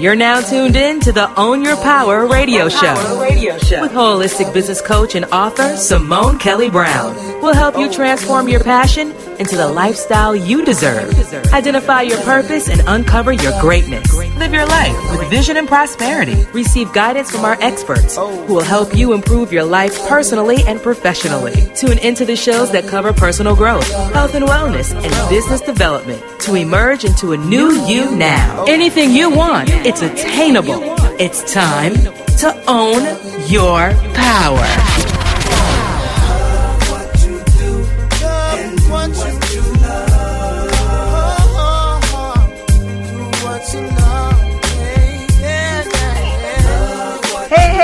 You're now tuned in to the Own Your Power radio show with holistic business coach and author Simone Kelly Brown. We'll help you transform your passion into the lifestyle you deserve. Identify your purpose and uncover your greatness. Live your life with vision and prosperity. Receive guidance from our experts who will help you improve your life personally and professionally. Tune into the shows that cover personal growth, health and wellness, and business development to emerge into a new you now. Anything you want, it's attainable. It's time to own your power.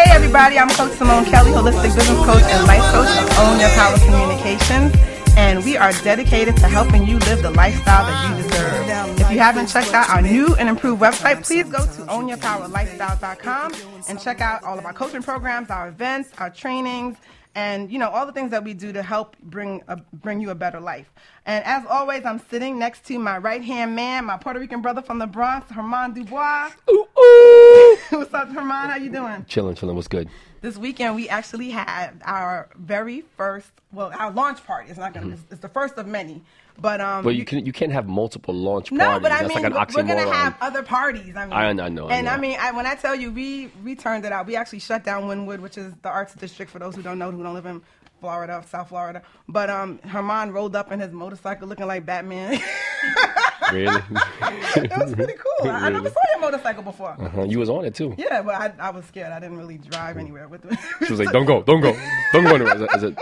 Everybody, I'm Coach Simone Kelly, holistic business coach and life coach of Own Your Power Communications, and we are dedicated to helping you live the lifestyle that you deserve. If you haven't checked out our new and improved website, please go to ownyourpowerlifestyle.com and check out all of our coaching programs, our events, our trainings, and you know all the things that we do to help bring you a better life. And as always, I'm sitting next to my right-hand man, my Puerto Rican brother from the Bronx, Herman Dubois. Ooh, ooh. What's up, Herman? How you doing? Chilling. What's good? This weekend, we actually had our very first, our launch party. It's not gonna. It's the first of many. But you can't have multiple launch parties. No, but I mean, we're gonna have other parties. I mean, I know. And I mean, when I tell you, we turned it out. We actually shut down Wynwood, which is the arts district for those who don't know, who don't live in Florida, South Florida. But Herman rolled up in his motorcycle, looking like Batman. Really? It was pretty cool. Really? I never saw your motorcycle before. Uh-huh. You was on it too. Yeah, but I was scared. I didn't really drive anywhere with it. She was like, don't go anywhere. Is it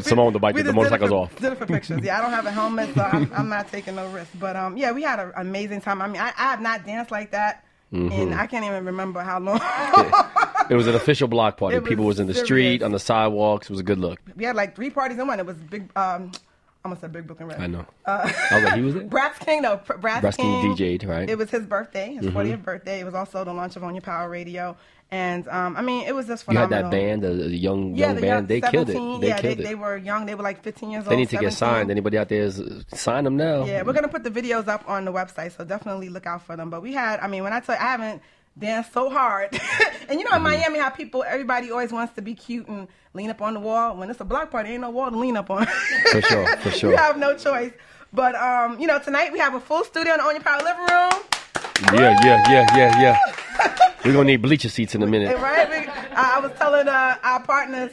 Simone the bike? The motorcycle's off. Did it for pictures. Yeah, I don't have a helmet, so I'm not taking no risk. But yeah, we had an amazing time. I mean, I have not danced like that, and I can't even remember how long. It was an official block party. People was in the street, on the sidewalks. It was a good look. We had like 3 parties in one. It was big. I almost said Big Book and Red. I know. I was like, he was there? Brass King DJ'd, right? It was his birthday, his 40th birthday. It was also the launch of On Your Power Radio. And, I mean, it was just phenomenal. You had that band, the young band. They killed it. They were young. They were like 15 years old. They need to get signed. Anybody out there, sign them now. Yeah, we're going to put the videos up on the website, so definitely look out for them. But we had, I mean, when I tell you, I haven't danced so hard. And you know in Miami how everybody always wants to be cute and lean up on the wall. When it's a block party, ain't no wall to lean up on. For sure. You have no choice. But, you know, tonight we have a full studio in the On Your Power living room. Yeah. We're going to need bleacher seats in a minute. Right? I was telling our partners,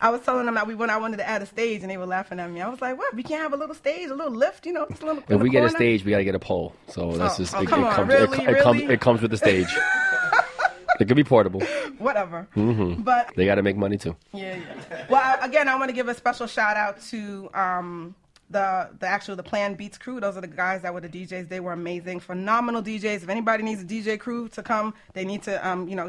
I was telling them that I wanted to add a stage, and they were laughing at me. I was like, what? We can't have a little stage, a little lift, you know? Just a little, if we get a stage, we got to get a pole. So that's just, it comes with the stage. It could be portable. Whatever. Mm-hmm. But they got to make money too. Yeah. Well, again, I want to give a special shout out to the Plan Beats crew. Those are the guys that were the DJs. They were amazing, phenomenal DJs. If anybody needs a DJ crew to come, they need to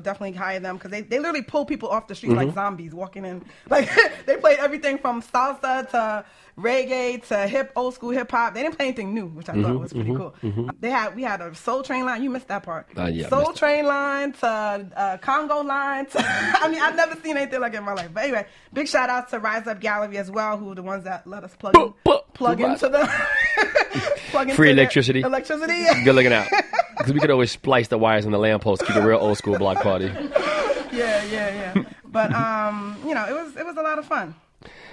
definitely hire them, because they literally pull people off the street like zombies walking in. Like they played everything from salsa to reggae to old school hip hop. They didn't play anything new, which I thought was pretty cool. We had a Soul Train line. You missed that part. Soul Train line to Congo line. I mean, I've never seen anything like it in my life. But anyway, big shout out to Rise Up Gallery as well, who were the ones that let us plug into free electricity. Good looking out, because we could always splice the wires in the lamppost. Keep a real old school block party. Yeah. But it was a lot of fun.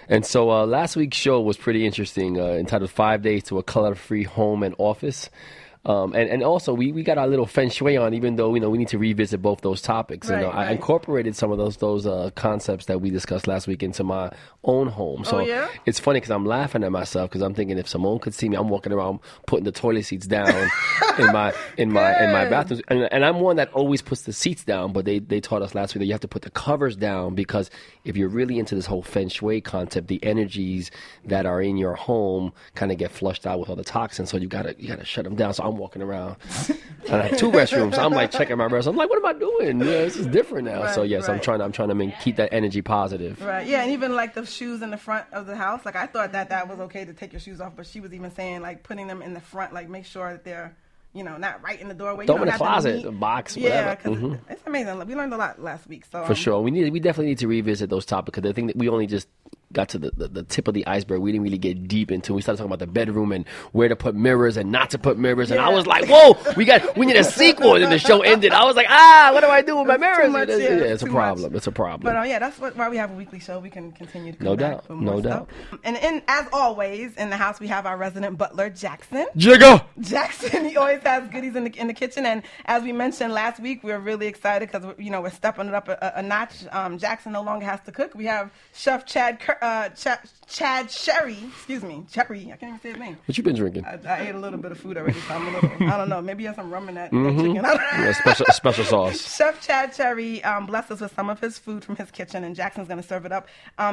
And so last week's show was pretty interesting, entitled 5 Days to a Clutter-Free Home and Office. And also, we got our little feng shui on, even though, we need to revisit both those topics. Right, I incorporated some of those concepts that we discussed last week into my own home. So It's funny, because I'm laughing at myself, because I'm thinking if Simone could see me, I'm walking around putting the toilet seats down in my bathroom. And I'm one that always puts the seats down, but they taught us last week that you have to put the covers down, because if you're really into this whole feng shui concept, the energies that are in your home kind of get flushed out with all the toxins. So you gotta shut them down. So I'm walking around and I have 2 restrooms. I'm like checking my restroom. I'm like, what am I doing? Yeah, this is different now. I'm trying to keep that energy positive. Right. Yeah, and even like the shoes in the front of the house. Like I thought that was okay to take your shoes off, but she was even saying like putting them in the front, like make sure that they're not right in the doorway. Throw them in the closet, the box, whatever. Yeah, it's amazing. We learned a lot last week. So for sure, we definitely need to revisit those topics, because I think that we only just got to the tip of the iceberg. We didn't really get deep into it. We started talking about the bedroom and where to put mirrors and not to put mirrors. Yeah. And I was like, whoa, we need a sequel. And then the show ended. I was like, what do I do with my mirrors? It's a problem. It's a problem. But yeah, that's why we have a weekly show. We can continue to come back for more stuff. And as always, in the house, we have our resident butler, Jackson. Jigga! Jackson, he always has goodies in the kitchen. And as we mentioned last week, we were really excited because, you know, we're stepping it up a notch. Jackson no longer has to cook. We have Chef Chad Cherry, excuse me, Cherry. I can't even say his name. What you been drinking? I ate a little bit of food already, so I'm a little, I don't know. Maybe you have some rum in that, that chicken. Yeah, special sauce. Chef Chad Cherry blessed us with some of his food from his kitchen, and Jackson's going to serve it up.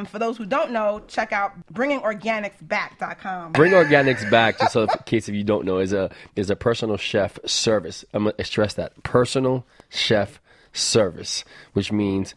For those who don't know, check out bringingorganicsback.com. Bring Organics Back, just in case if you don't know, is a personal chef service. I'm going to stress that. Personal chef service, which means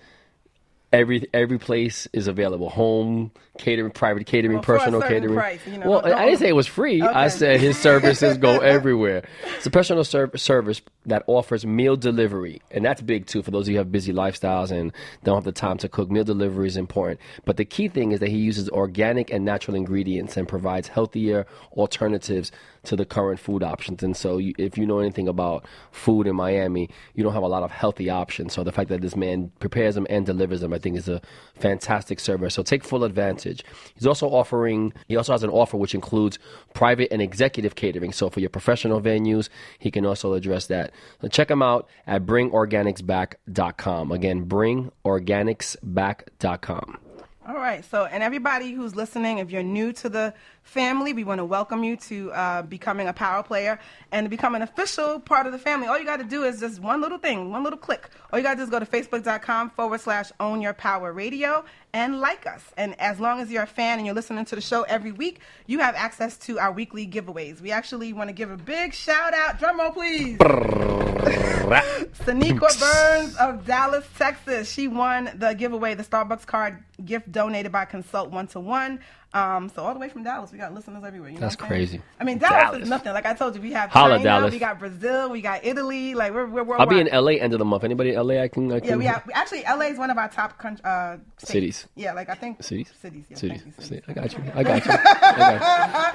every place is available: home catering, private catering, personal catering. Price, you know, well, I didn't say it was free. Okay. I said his services go everywhere. It's a personal service that offers meal delivery, and that's big too for those who have busy lifestyles and don't have the time to cook. Meal delivery is important, but the key thing is that he uses organic and natural ingredients and provides healthier alternatives to the current food options. And so if you know anything about food in Miami, you don't have a lot of healthy options. So the fact that this man prepares them and delivers them, I think, is a fantastic service. So take full advantage. He's also offering, he also has an offer which includes private and executive catering. So for your professional venues, he can also address that. So check him out at bringorganicsback.com. Again, bringorganicsback.com. All right. So, and everybody who's listening, if you're new to the family, we want to welcome you to becoming a power player and to become an official part of the family. All you got to do is just one little thing, one little click. All you got to do is go to facebook.com/ownyourpowerradio and like us. And as long as you're a fan and you're listening to the show every week, you have access to our weekly giveaways. We actually want to give a big shout out. Drum roll, please. Sonequa Burns of Dallas, Texas. She won the giveaway, the Starbucks card gift donated by Consult One to One. So all the way from Dallas, we got listeners everywhere. You know that's crazy. I mean, Dallas is nothing. Like I told you, we have China, we got Brazil, we got Italy. Like we're worldwide. I'll be in LA end of the month. Anybody in LA? I can. Yeah, we have. Actually, LA is one of our top cities. Yeah, like I think cities. Yeah, cities. Thank you, cities. I got you.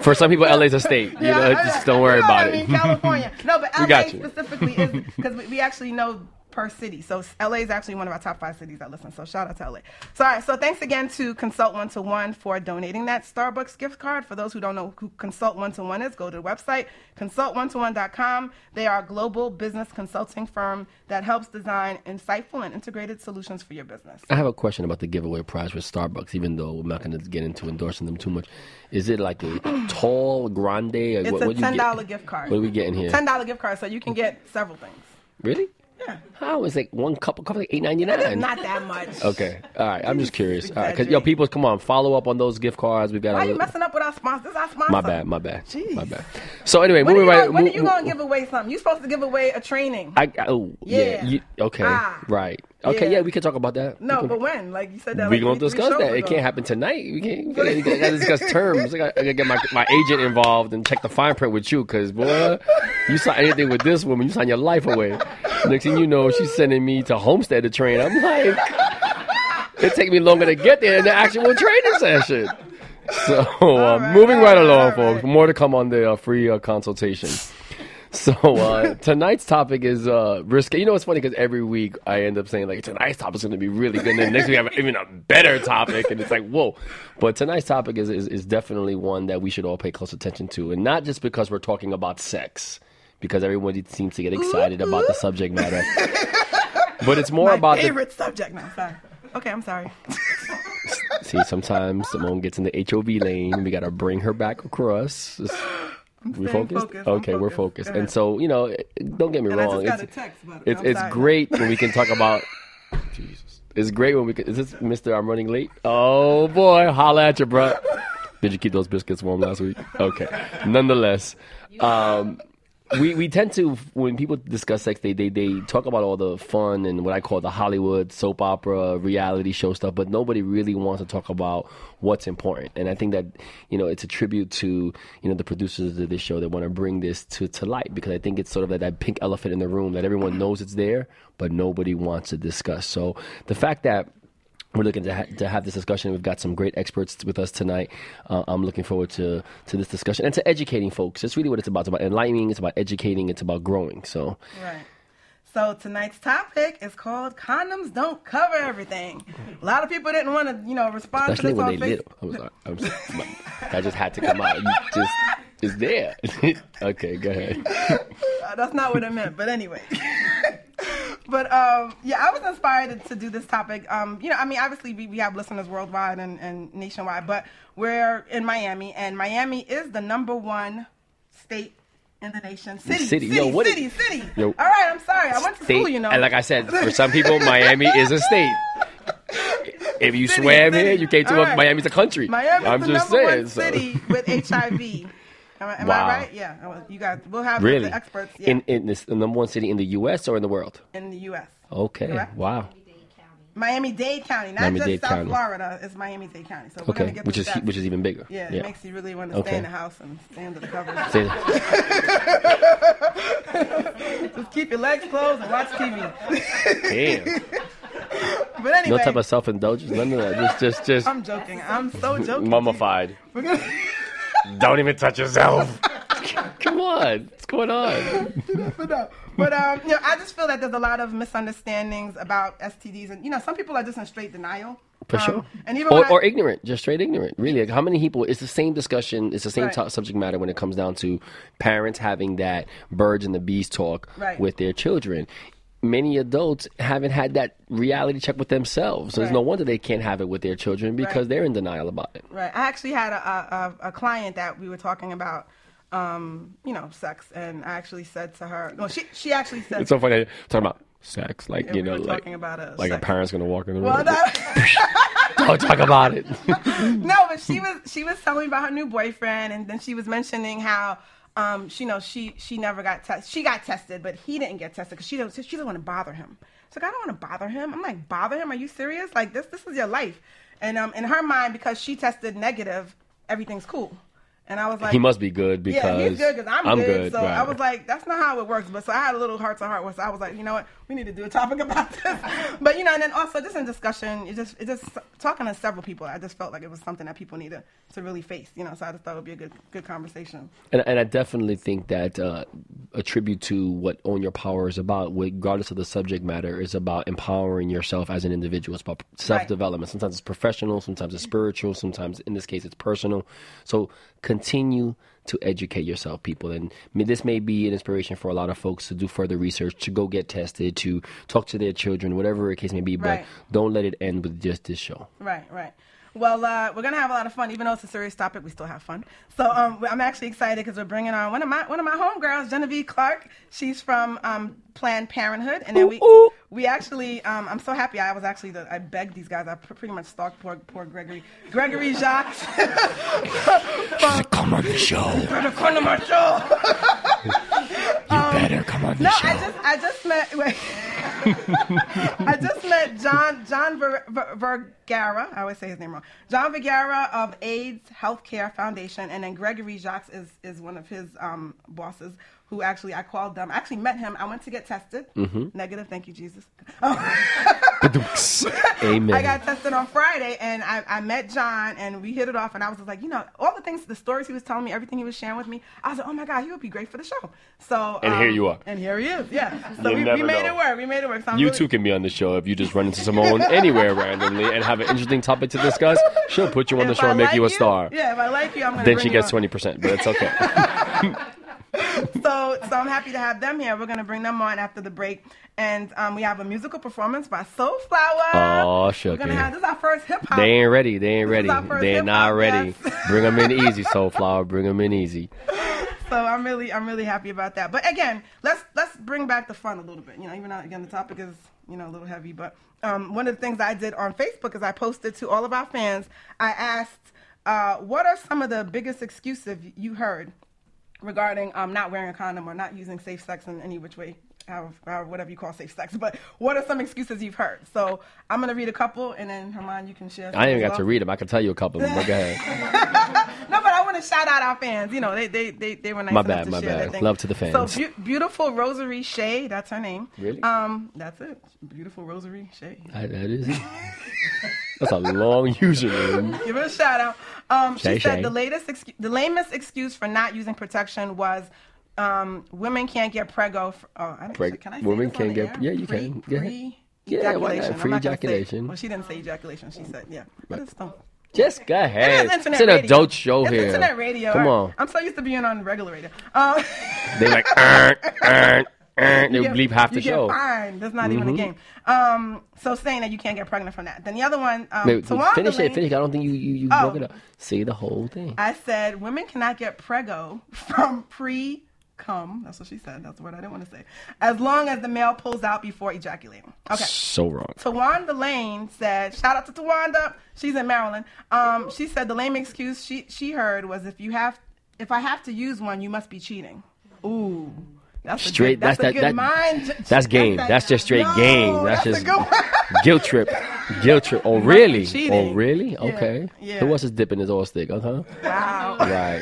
For some people, LA is a state. You know, just don't worry about it. California. No, but LA specifically is because we actually know. Per city. So LA is actually one of our top 5 cities I listen. So shout out to LA. So all right, so thanks again to Consult One to One for donating that Starbucks gift card. For those who don't know who Consult One to One is, go to the website consultonetoone.com. They are a global business consulting firm that helps design insightful and integrated solutions for your business. I have a question about the giveaway prize with Starbucks, even though we're not going to get into endorsing them too much. Is it like a tall grande? Or it's a $10 gift card. What are we getting here? $10 gift card, so you can get several things. Really? Yeah. How is like one cup of coffee like $8.99? It's not that much. Okay. All right. I'm just curious. All right. Because yo, people, come on, follow up on those gift cards. We've got. Why are you messing up with our sponsors? Our sponsor. My bad. Jeez. My bad. So anyway, when are you gonna give away something? You're supposed to give away a training. Yeah. Okay. Right. Okay, yeah, we can talk about that. No, but when? Like you said that. We're going to discuss that. It can't happen tonight. We got to discuss terms. I got to get my agent involved and check the fine print with you because, boy, you sign anything with this woman, you sign your life away. Next thing you know, she's sending me to Homestead to train. I'm like, it take me longer to get there than the actual training session. So moving right along, folks. More to come on the free consultation. So tonight's topic is risque. You know, it's funny because every week I end up saying, like, tonight's topic is going to be really good. And then next week I have even a better topic. And it's like, whoa. But tonight's topic is definitely one that we should all pay close attention to. And not just because we're talking about sex, because everyone seems to get excited about the subject matter. But it's more about favorite subject matter. I'm sorry. See, sometimes Simone gets in the HOV lane. And we got to bring her back across. We focused? Okay, we're focused. And so, you know, don't get me wrong. It's great when we can talk about Jesus. It's great when we can. Is this Mr. I'm running late? Oh boy, holla at you, bro. Did you keep those biscuits warm last week? Okay. Nonetheless, we tend to, when people discuss sex, they talk about all the fun and what I call the Hollywood soap opera reality show stuff, but nobody really wants to talk about what's important. And I think that, you know, it's a tribute to, you know, the producers of this show that want to bring this to light, because I think it's sort of that pink elephant in the room that everyone knows it's there, but nobody wants to discuss. So the fact that We're looking to have this discussion. We've got some great experts with us tonight. I'm looking forward to this discussion and to educating folks. It's really what it's about. It's about enlightening. It's about educating. It's about growing. So, right. So tonight's topic is called "Condoms Don't Cover Everything." A lot of people didn't want to, respond especially to this when they little. I'm sorry. That just had to come out. You just it's there. Okay, go ahead. That's not what I meant, but anyway. But I was inspired to do this topic. Obviously we have listeners worldwide and nationwide, but we're in Miami, and Miami is the #1 state in the nation. City. Yo. All right, I'm sorry. I went to school, And like I said, for some people, Miami is a state. If you swam here, you came to Miami's a country. Miami's the #1 city with HIV. Am I right? Yeah. You guys, we'll have the experts. Yeah. In this the #1 city in the U.S. or in the world? In the U.S. Okay. Correct? Wow. Miami-Dade County, not just South Florida. It's Miami-Dade County. So we're going to get which is even bigger. Yeah, it makes you really want to stay in the house and stay under the covers. Just keep your legs closed and watch TV. Damn. But anyway, no type of self-indulgence. None of that. Just. I'm joking. I'm so joking. Mummified. Don't even touch yourself. Come on, what's going on? But I just feel that there's a lot of misunderstandings about STDs, and some people are just in straight denial. For sure, and even or ignorant, just straight ignorant. Really, how many people? It's the same discussion. It's the same subject matter when it comes down to parents having that birds and the bees talk with their children. Many adults haven't had that reality check with themselves. So there's no wonder they can't have it with their children because they're in denial about it. Right. I actually had a client that we were talking about, sex, and I actually said to her, no, she actually said, it's so funny talking about sex, like a parent's gonna walk in the room. Well, don't talk about it. No, but she was telling me about her new boyfriend, and then she was mentioning how. She never got tested. She got tested, but he didn't get tested because she doesn't want to bother him. It's like, I don't want to bother him. I'm like, bother him? Are you serious? Like, this is your life. And in her mind, because she tested negative, everything's cool. And I was like, he must be good because he's good because I'm good. So I was like, that's not how it works. But so I had a little heart to heart. So I was like, you know what? We need to do a topic about this. But and then also just in discussion, it just talking to several people. I just felt like it was something that people needed to really face. So I just thought it would be a good conversation. And I definitely think that a tribute to what Own Your Power is about, regardless of the subject matter, is about empowering yourself as an individual. It's about self-development. Sometimes it's professional. Sometimes it's spiritual. Sometimes, in this case, it's personal. So continue to educate yourself, people. And this may be an inspiration for a lot of folks to do further research, to go get tested, to talk to their children, whatever the case may be. But don't let it end with just this show. Right. Well, we're going to have a lot of fun. Even though it's a serious topic, we still have fun. So I'm actually excited because we're bringing on one of my homegirls, Jenevie Clark. She's from Planned Parenthood. And then we actually, I'm so happy. I was actually, I begged these guys. I pretty much stalked poor Gregory Jacques. Come on the show. You better come on my show. You better come on the show. I just met John Vergara. I always say his name wrong. John Vergara of AIDS Healthcare Foundation, and then Gregory Jacques is one of his bosses. Who actually, I called them. I actually met him. I went to get tested. Mm-hmm. Negative. Thank you, Jesus. Amen. I got tested on Friday, and I met John, and we hit it off. And I was just like, all the things, the stories he was telling me, everything he was sharing with me, I was like, oh, my God, he would be great for the show. So and here you are. And here he is, yeah. So we made it work. We made it work. So you too can be on the show if you just run into Simone anywhere randomly and have an interesting topic to discuss. She'll put you on the show and make you a star. Yeah, if I like you, I'm going to then she gets 20%, but it's okay. So I'm happy to have them here. We're going to bring them on after the break. And we have a musical performance by Soulflower. Oh, sure. We're going to have, this is our first hip-hop. They ain't ready. They're not ready. Yes. Bring them in easy, Soulflower. Bring them in easy. So I'm really happy about that. But again, let's bring back the fun a little bit. Even though, again, the topic is, a little heavy. But one of the things I did on Facebook is I posted to all of our fans, I asked, what are some of the biggest excuses you heard regarding not wearing a condom or not using safe sex in any which way or whatever you call safe sex, but what are some excuses you've heard? So I'm going to read a couple, and then, Herman, you can share. I ain't even got to read them. I can tell you a couple of them, but go ahead. No, but I want to shout out our fans. You know, they were nice enough to share. Love to the fans. So beautiful Rosary Shea, that's her name. Really? That's it. Beautiful Rosary Shea. That is it. That's a long username. Give her a shout out. She said the lamest excuse for not using protection was women can't get preggo. Women can't get ejaculation. Free ejaculation. Well, she didn't say ejaculation. She said, yeah. Right. Just go ahead. It's an adult show here. It's internet radio. Come on. I'm so used to being on regular radio. They're like, they bleep half the show. Fine. That's not even a game. So saying that you can't get pregnant from that. Then the other one. Finish it. I don't think you broke it up. Say the whole thing. I said women cannot get preggo from pre-cum. That's what she said. That's the word I didn't want to say. As long as the male pulls out before ejaculating. Okay. So wrong. Tawanda Lane said, shout out to Tawanda. She's in Maryland. She said the lame excuse she heard was if I have to use one, you must be cheating. Ooh. That's straight. That's game. That's just straight game. That's just guilt trip. Guilt trip. Oh really? Cheating. Oh really? Okay. Yeah. Who else is dipping his oil stick? Wow. Right.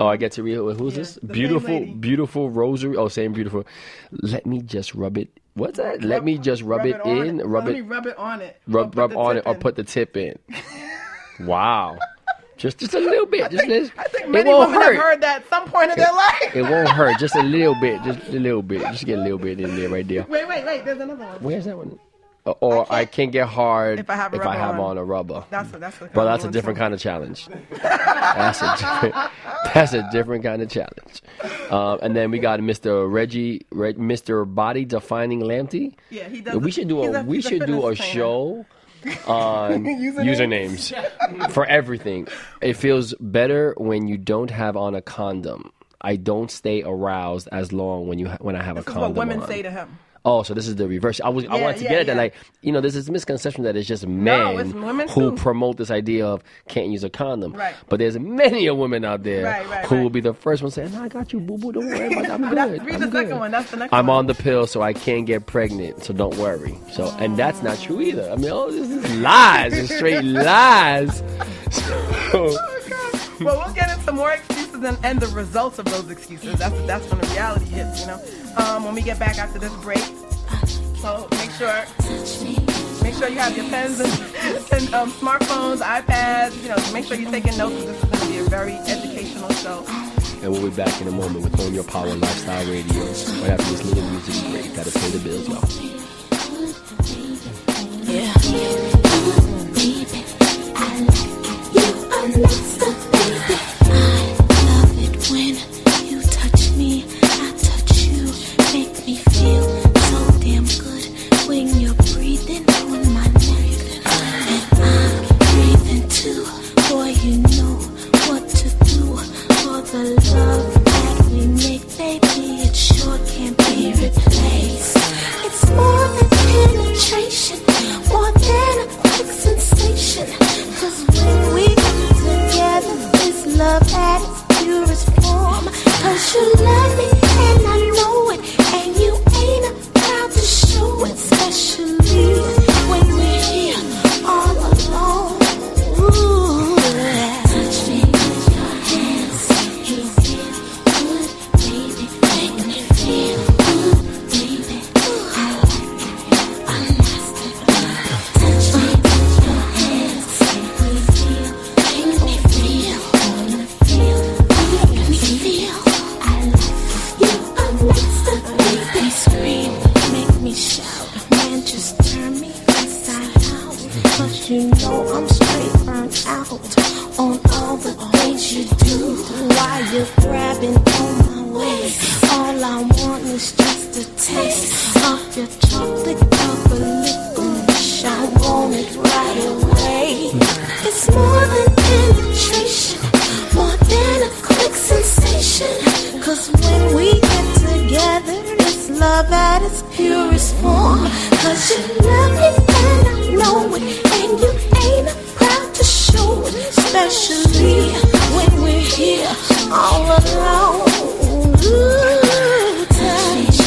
Oh, I get to read. Who's this? Beautiful Rosary. Oh, same beautiful. Let me just rub it. What's that? Let me just rub it in. Let me rub it on it. Rub on it or put the tip in. Wow. Just a little bit. I think many women have heard that at some point in their life. It won't hurt. Just a little bit. Just get a little bit in there right there. Wait. There's another one. Where's that one? Or I can't get hard if I have on a rubber. That's a different kind of challenge. That's a different kind of challenge. And then we got Mr. Reggie, Mr. Body Defining Lamptey. Yeah, he does. We should do a show on usernames for everything. It feels better when you don't have on a condom. I don't stay aroused as long when I have a condom. This is what women say to him. Oh, so this is the reverse. I wanted to get at that. Like, there's this misconception that it's just men who promote this idea of can't use a condom. Right. But there's many a women out there who will be the first one saying, "No, I got you, boo boo. Don't worry about it. I'm good." Read the second one. That's the next one. I'm on the pill, so I can't get pregnant. So don't worry. So, and that's not true either. I mean, this is lies. It's straight lies. Well, we'll get into more excuses and the results of those excuses. That's when the reality hits, when we get back after this break. So make sure you have your pens and smartphones, iPads. Make sure you're taking notes. This is going to be a very educational show. And we'll be back in a moment with Own Your Power Lifestyle Radio. Right after this little music break. Gotta pay the bills, y'all. Yeah. You are deep. When we're here all alone. Ooh, touch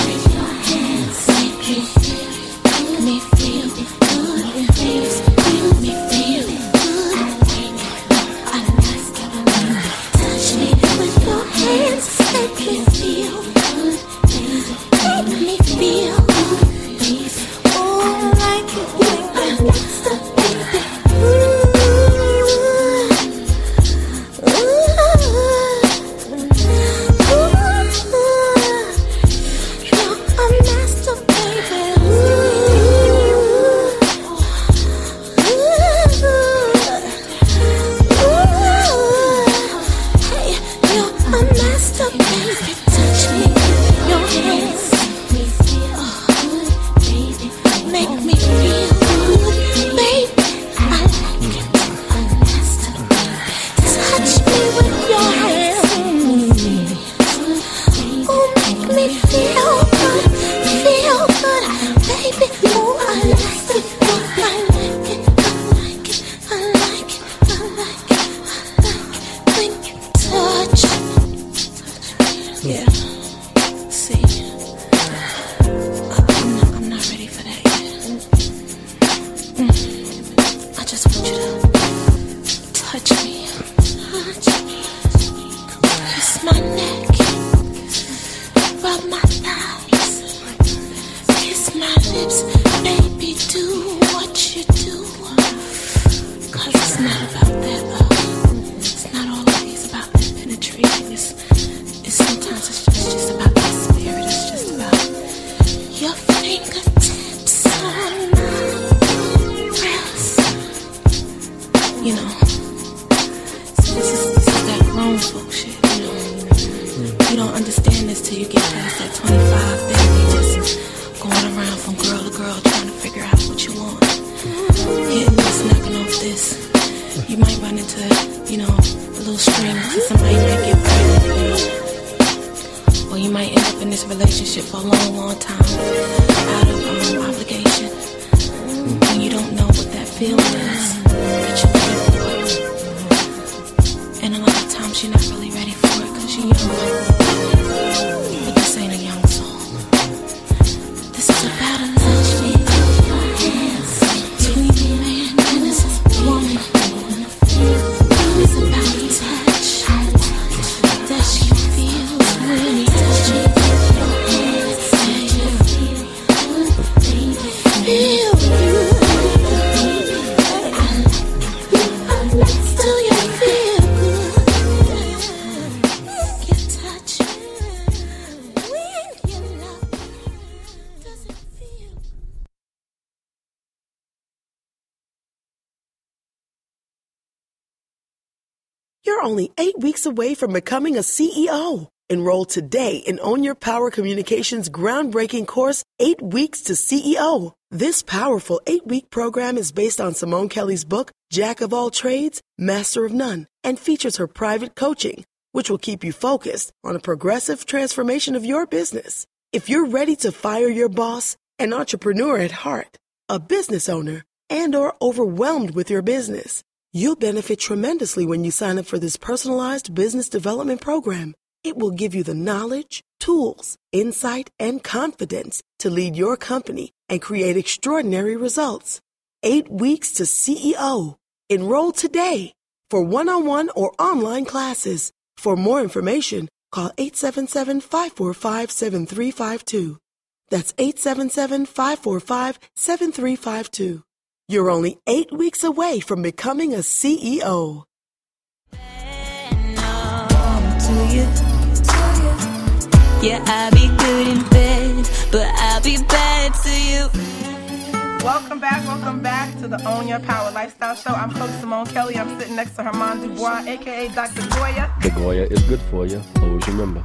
tips, baby, do what you do, 'cause it's not about that love. It's not always about that penetrating. It's sometimes it's just about that spirit. It's just about your fingertips on my breasts, you know. So this is that grown folk shit, you know. You don't understand this till you get past that 25 thing. Just going around from girl to girl trying to figure out what you want. Hitting this, knocking off this. You might run into, you know, a little string to somebody might get pregnant, you know. Or you might end up in this relationship for a long, long time out of obligation. And you don't know what that feeling is that you're looking for. And a lot of times you're not really ready for it because you're young. You're only 8 weeks away from becoming a CEO. Enroll today in Own Your Power Communications' groundbreaking course, 8 Weeks to CEO. This powerful 8-week program is based on Simone Kelly's book, Jack of All Trades, Master of None, and features her private coaching, which will keep you focused on a progressive transformation of your business. If you're ready to fire your boss, an entrepreneur at heart, a business owner, and or overwhelmed with your business, you'll benefit tremendously when you sign up for this personalized business development program. It will give you the knowledge, tools, insight, and confidence to lead your company and create extraordinary results. 8 Weeks to CEO. Enroll today for one-on-one or online classes. For more information, call 877-545-7352. That's 877-545-7352. You're only 8 weeks away from becoming a CEO. Yeah, I'll be good in bed, but I'll be bad to you. Welcome back to the Own Your Power Lifestyle Show. I'm Coach Simone Kelly. I'm sitting next to Herman Dubois, a.k.a. Dr. Goya. The Goya is good for you. Always remember.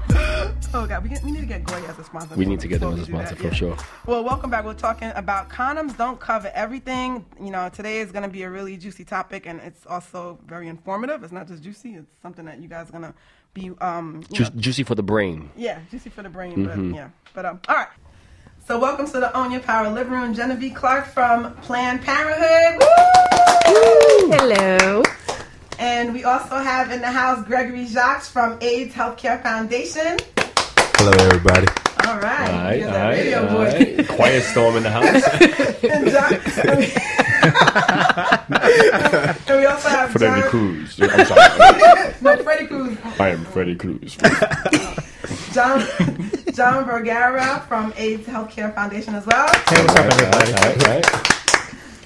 Oh, God, we need to get Goya as a sponsor. We need to get them as a sponsor for sure. Well, welcome back. We're talking about condoms don't cover everything. You know, today is going to be a really juicy topic, and it's also very informative. It's not just juicy. It's something that you guys are going to be... juicy for the brain. Yeah, juicy for the brain. Mm-hmm. But, yeah. But, all right. So welcome to the Own Your Power Living Room. Jenevie Clark from Planned Parenthood. Woo! Hello. And we also have in the house Gregory Jacques from AIDS Healthcare Foundation. Hello, everybody. All right. All right. Quiet storm in the house. And we also have Freddy Cruz. I'm sorry. No, Freddy Cruz. I am Freddy Cruz. John Vergara from AIDS Healthcare Foundation as well. Hey, what's up, everybody?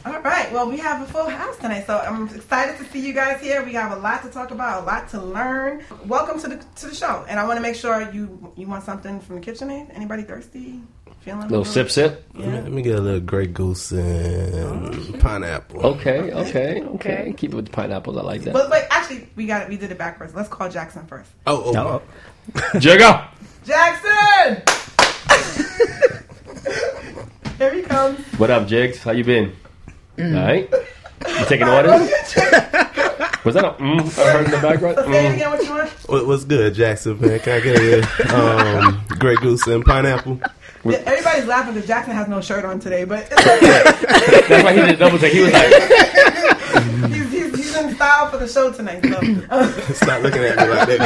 All right. Well, we have a full house tonight, so I'm excited to see you guys here. We have a lot to talk about, a lot to learn. Welcome to the show. And I want to make sure you want something from the KitchenAid. Anybody thirsty? Feeling a little sip? Yeah. Let me get a little Grey Goose and pineapple. Okay. Keep it with the pineapples. I like that. But actually, we did it backwards. Let's call Jackson first. Oh. Jigga. Jackson. Here he comes. What up, Jigs? How you been? All right. You taking orders? Was that a I heard in the background? Say it again, what you want? What's good, Jackson, man? Can I get a Grey Goose and pineapple? Yeah, everybody's laughing because Jackson has no shirt on today, but it's okay. That's why he did a double take. He was like... he's in style for the show tonight, so... Stop looking at me like that,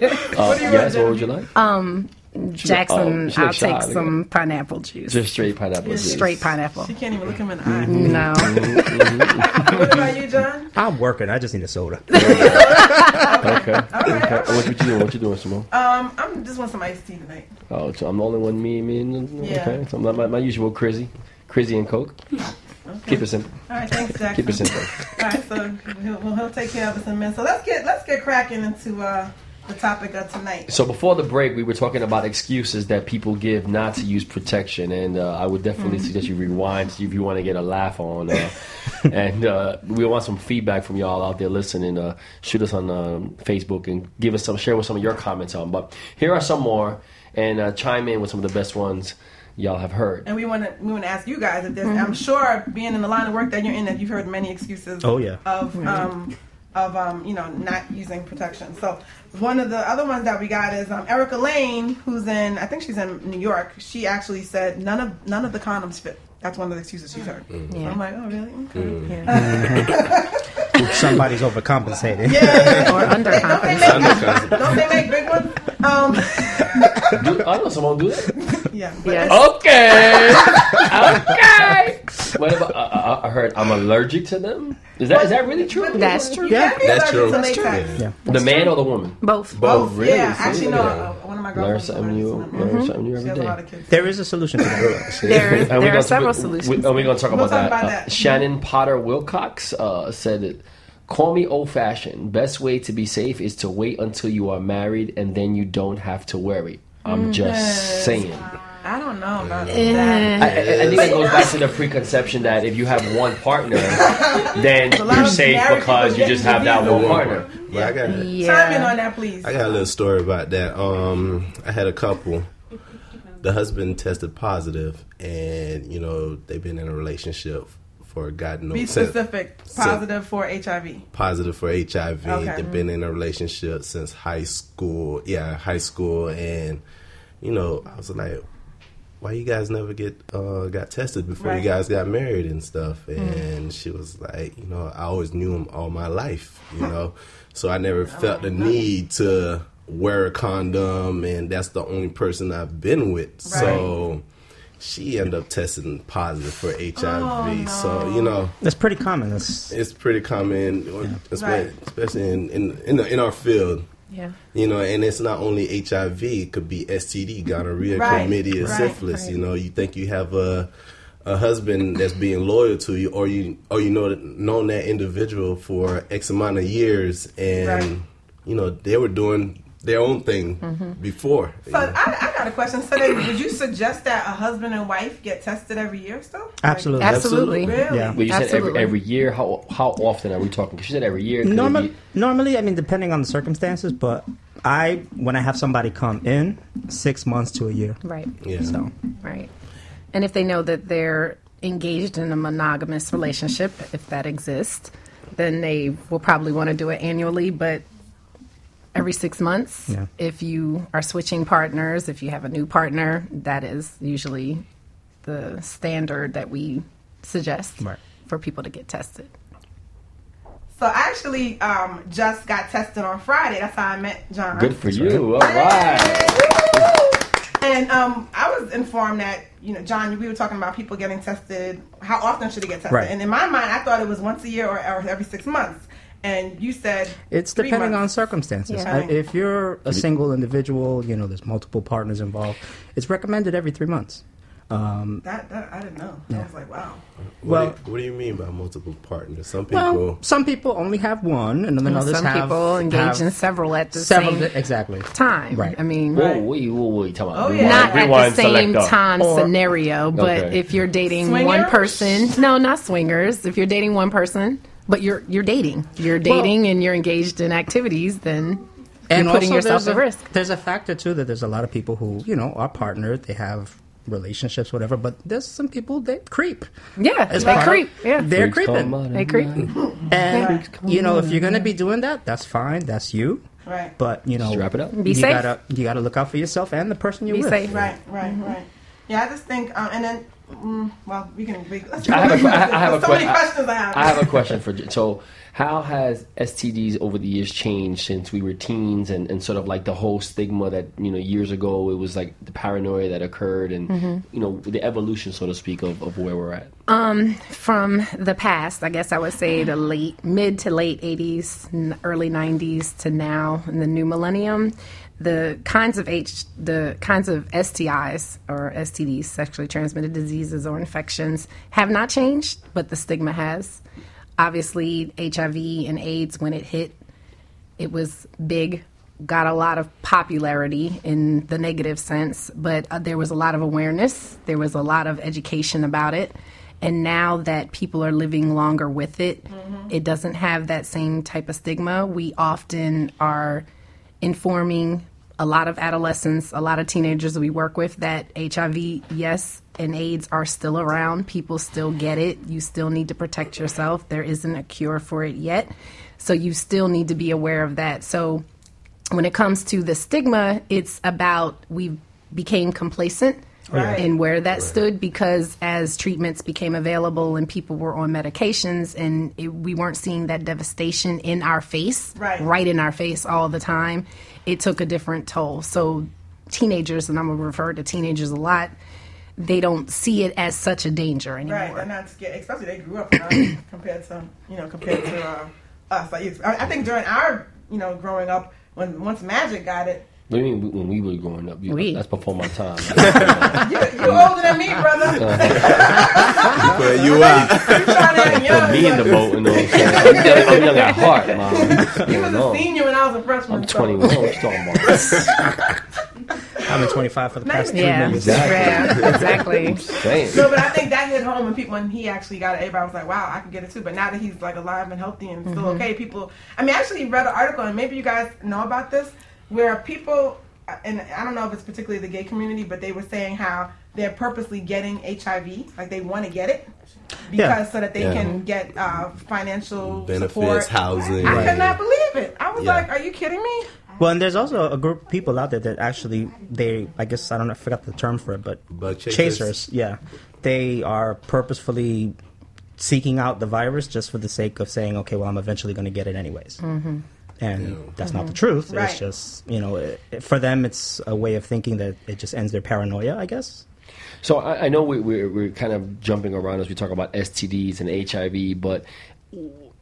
Jackson. What would you like? Jackson, I'll take some pineapple juice. Just straight pineapple juice. Straight pineapple. She can't even look him in the eye. No. What about you, John? I'm working. I just need a soda. Okay. All right. What you doing, Simone? I just want some iced tea tonight. Oh, so I'm the only one, me. Okay, so I'm not my usual Crizzy and Coke. Okay. Keep it simple. All right, thanks, Jackson. Keep it simple. All right, so he'll take care of us in a minute. So let's get cracking into the topic of tonight. So before the break, we were talking about excuses that people give not to use protection, and I would definitely suggest you rewind if you want to get a laugh on. And we want some feedback from y'all out there listening. Shoot us on Facebook and give us share with some of your comments on. But here are some more, and chime in with some of the best ones y'all have heard. And we want to ask you guys if there's. I'm sure, being in the line of work that you're in, that you've heard many excuses. Oh, yeah. Of not using protection. So one of the other ones that we got is Erica Lane, who's I think she's in New York. She actually said none of the condoms fit. That's one of the excuses she's heard. Mm-hmm. Yeah. I'm like, oh, really? Okay. Yeah. Somebody's overcompensated. Yeah. Or undercompensated. Don't they make big ones? I know someone do that. Yeah. Yes. Okay. What about? I heard I'm allergic to them. Is that really true? That's true. Yeah. That's true. That's true. Yeah. The man or the woman? Both. Really? Yeah. Actually, no. One of my girlfriends learn something new every day. There is a solution to that. There are several solutions. And we're going to talk about that. Shannon Potter Wilcox said it. Call me old-fashioned. Best way to be safe is to wait until you are married, and then you don't have to worry. I'm just saying. I don't know about that. I think it goes back to the preconception that if you have one partner, then you're safe because you just have that one partner. Yeah. Chime in on that, please. I got a little story about that. I had a couple. The husband tested positive, and they've been in a relationship. Or God knows. Be specific. Positive for HIV. Okay. They've been in a relationship since high school. Yeah, high school. And, I was like, why you guys never got tested before you guys got married and stuff? And she was like, I always knew him all my life, So I never felt the need to wear a condom. And that's the only person I've been with. Right. So... she ended up testing positive for HIV. Oh, no. So, that's pretty common. It's pretty common, especially in our field. Yeah. And it's not only HIV. It could be STD, gonorrhea, chlamydia, syphilis. Right. You think you have a husband that's being loyal to you, or known that individual for X amount of years, and, they were doing... their own thing before. So I got a question. So would you suggest that a husband and wife get tested every year still? Absolutely. Like, absolutely. Really? Yeah. Well, you said every year. How often are we talking? Because you said every year. Normally, I mean, depending on the circumstances, but when I have somebody come in, 6 months to a year. Right. Yeah. So. Right. And if they know that they're engaged in a monogamous relationship, if that exists, then they will probably want to do it annually, but every 6 months, if you are switching partners, if you have a new partner, that is usually the standard that we suggest for people to get tested. So I actually just got tested on Friday. That's how I met John. Good for you. All right. And I was informed that, John, we were talking about people getting tested. How often should they get tested? Right. And in my mind, I thought it was once a year or every 6 months. And you said it's depending on circumstances. Yeah. If you're a single individual, there's multiple partners involved. It's recommended every 3 months. That I didn't know. Yeah. I was like, wow. What do you mean by multiple partners? Some people only have one, and then others some people engage in several at the same time. Right. I mean, what are you talking about? Not at the same time scenario, but if you're dating one person, no, not swingers. If you're dating one person. But you're dating, and you're engaged in activities, then you're putting yourself at risk. There's a factor, too, that there's a lot of people who, are partnered, they have relationships, whatever, but there's some people that creep. Yeah, they creep. Yeah. They're creeping. They creep. And, if you're going to be doing that, that's fine. That's you. Right. But, strap it up. Be safe. You got to look out for yourself and the person you're with. Be safe. Right. Yeah, I just think, and then... I have a question for. So, How has STDs over the years changed since we were teens and sort of like the whole stigma that, you know, years ago it was like the paranoia that occurred and, you know, the evolution, so to speak, of where we're at? From the past, I guess I would say the mid to late 80s, early 90s to now in the new millennium, the kinds of STIs or STDs, sexually transmitted diseases or infections, have not changed, but the stigma has. Obviously, HIV and AIDS, when it hit, it was big, got a lot of popularity in the negative sense, but there was a lot of awareness. There was a lot of education about it. And now that people are living longer with it, it doesn't have that same type of stigma. We often are informing a lot of adolescents, a lot of teenagers we work with that HIV, yes, and AIDS are still around. People still get it. You still need to protect yourself. There isn't a cure for it yet. So you still need to be aware of that. So when it comes to the stigma, it's about we became complacent in where that stood, because as treatments became available and people were on medications and we weren't seeing that devastation in our face, right in our face all the time, it took a different toll. So teenagers, and I'm going to refer to teenagers a lot, they don't see it as such a danger anymore. Right, they're not scared, especially they grew up compared to us. Like, I think during our, you know, growing up, once Magic got it. What do you mean when we were growing up? That's before my time. You're older than me, brother. But you are. Put me in the boat and all. I'm young at heart, Mom. You was a senior when I was a freshman. I'm 21. What you talking about? I'm at 25 for the past 3 minutes. Exactly. No, but I think that hit home when he actually got it. Everybody was like, wow, I can get it too. But now that he's like alive and healthy and still okay, people... I mean, I actually read an article, and maybe you guys know about this, where people, and I don't know if it's particularly the gay community, but they were saying how they're purposely getting HIV. Like, they want to get it so that they can get financial benefits, support. Housing. I could not believe it. I was like, are you kidding me? Well, and there's also a group of people out there that actually, I forgot the term for it, but chasers. Yeah. They are purposefully seeking out the virus just for the sake of saying, okay, well, I'm eventually going to get it anyways. And that's not the truth. Right. It's just, you know, for them, it's a way of thinking that it just ends their paranoia, I guess. So I know we're kind of jumping around as we talk about STDs and HIV, but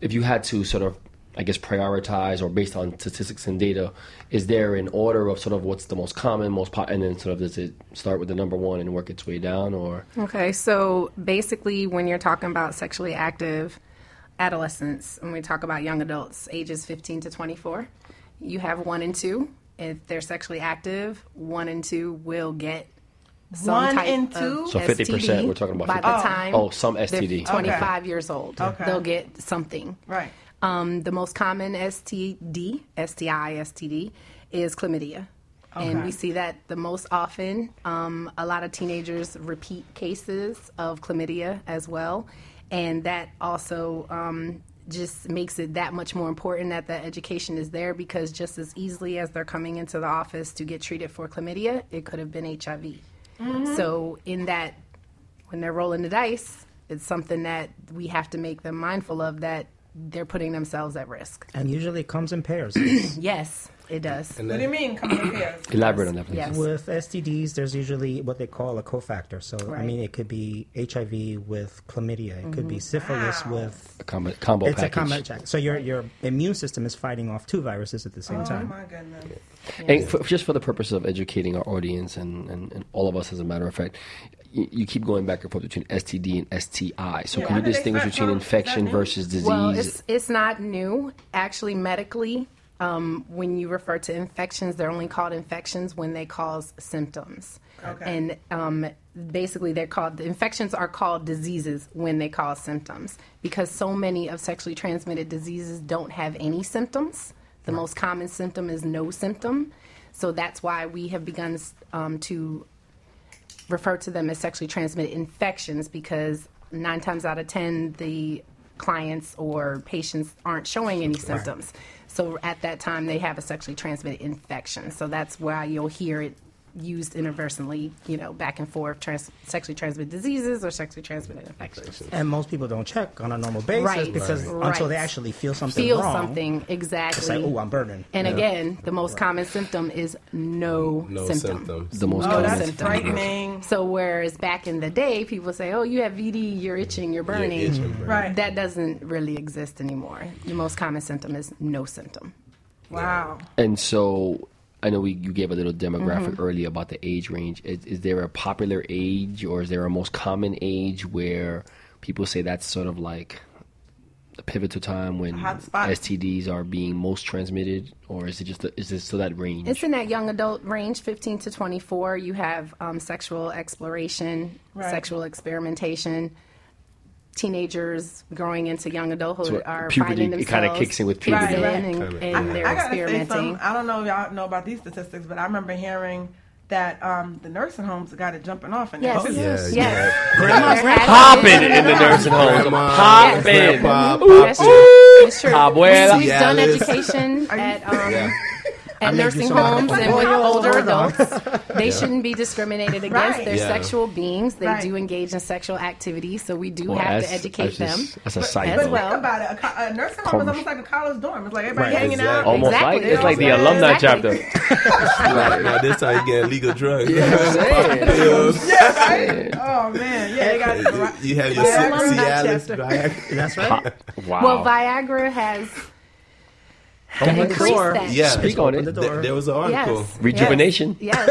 if you had to sort of, I guess, prioritize, or based on statistics and data, is there an order of sort of what's the most common, and then sort of does it start with the number one and work its way down, or? Okay, so basically when you're talking about sexually active adolescents, when we talk about young adults, ages 15 to 24, you have 1 in 2. If they're sexually active, 1 in 2 will get some type of STD. So 50%, we're talking about 50%. By the time some STD. 25 years old, they'll get something. Right. The most common STD, is chlamydia. Okay. And we see that the most often. A lot of teenagers repeat cases of chlamydia as well. And that also just makes it that much more important that the education is there, because just as easily as they're coming into the office to get treated for chlamydia, it could have been HIV. So in that, when they're rolling the dice, it's something that we have to make them mindful of, that they're putting themselves at risk. And usually it comes in pairs. Yes, it does. What do you mean comes in pairs? Elaborate on that, please. Yes. With STDs, there's usually what they call a cofactor. So, I mean, it could be HIV with chlamydia. It could be syphilis with... A combo package. So your immune system is fighting off two viruses at the same time. Oh, my goodness. Yeah. And just for the purpose of educating our audience and all of us, as a matter of fact, you keep going back and forth between STD and STI. So can you distinguish between infection versus disease? Well, it's not new. Actually, medically, when you refer to infections, they're only called infections when they cause symptoms. Okay. And basically, the infections are called diseases when they cause symptoms, because so many of sexually transmitted diseases don't have any symptoms. The most common symptom is no symptom. So that's why we have begun to refer to them as sexually transmitted infections, because 9 times out of 10, the clients or patients aren't showing any symptoms. So at that time, they have a sexually transmitted infection. So that's why you'll hear it used inadvertently, you know, back and forth, sexually transmitted diseases or sexually transmitted infections. And most people don't check on a normal basis because until they actually feel something wrong. Exactly. It's like, oh, I'm burning. And again, the most common symptom is no symptoms. The most common symptom. That's frightening. So whereas back in the day, people say, oh, you have VD, you're itching, you're burning. You're itching, burning. Right. That doesn't really exist anymore. The most common symptom is no symptom. Wow. And so... I know you gave a little demographic earlier about the age range. Is there a popular age, or is there a most common age where people say that's sort of like a pivotal time when STDs are being most transmitted, or is it just still that range? It's in that young adult range, 15 to 24. You have sexual exploration, sexual experimentation. Teenagers growing into young adulthood are finding themselves. It kind of kicks in with puberty. Right. And they're experimenting. I don't know if y'all know about these statistics, but I remember hearring that the nursing homes got it jumping off. Yes. Grandma's popping in the nursing homes. Popping. That's true. It's true. We've done education at nursing homes and with older adults. They shouldn't be discriminated against. They're sexual beings. They do engage in sexual activity, so we do have to educate them. That's a cycle. But think about it. A nursing home is almost like a college dorm. It's like everybody hanging out. Almost like it's like the alumni chapter. Now this how you get legal drugs. Oh man, yeah. You have your Cialis, Viagra. That's right. Wow. Well, Viagra has. Speak on it. There was an article. Yes. Rejuvenation. Yes.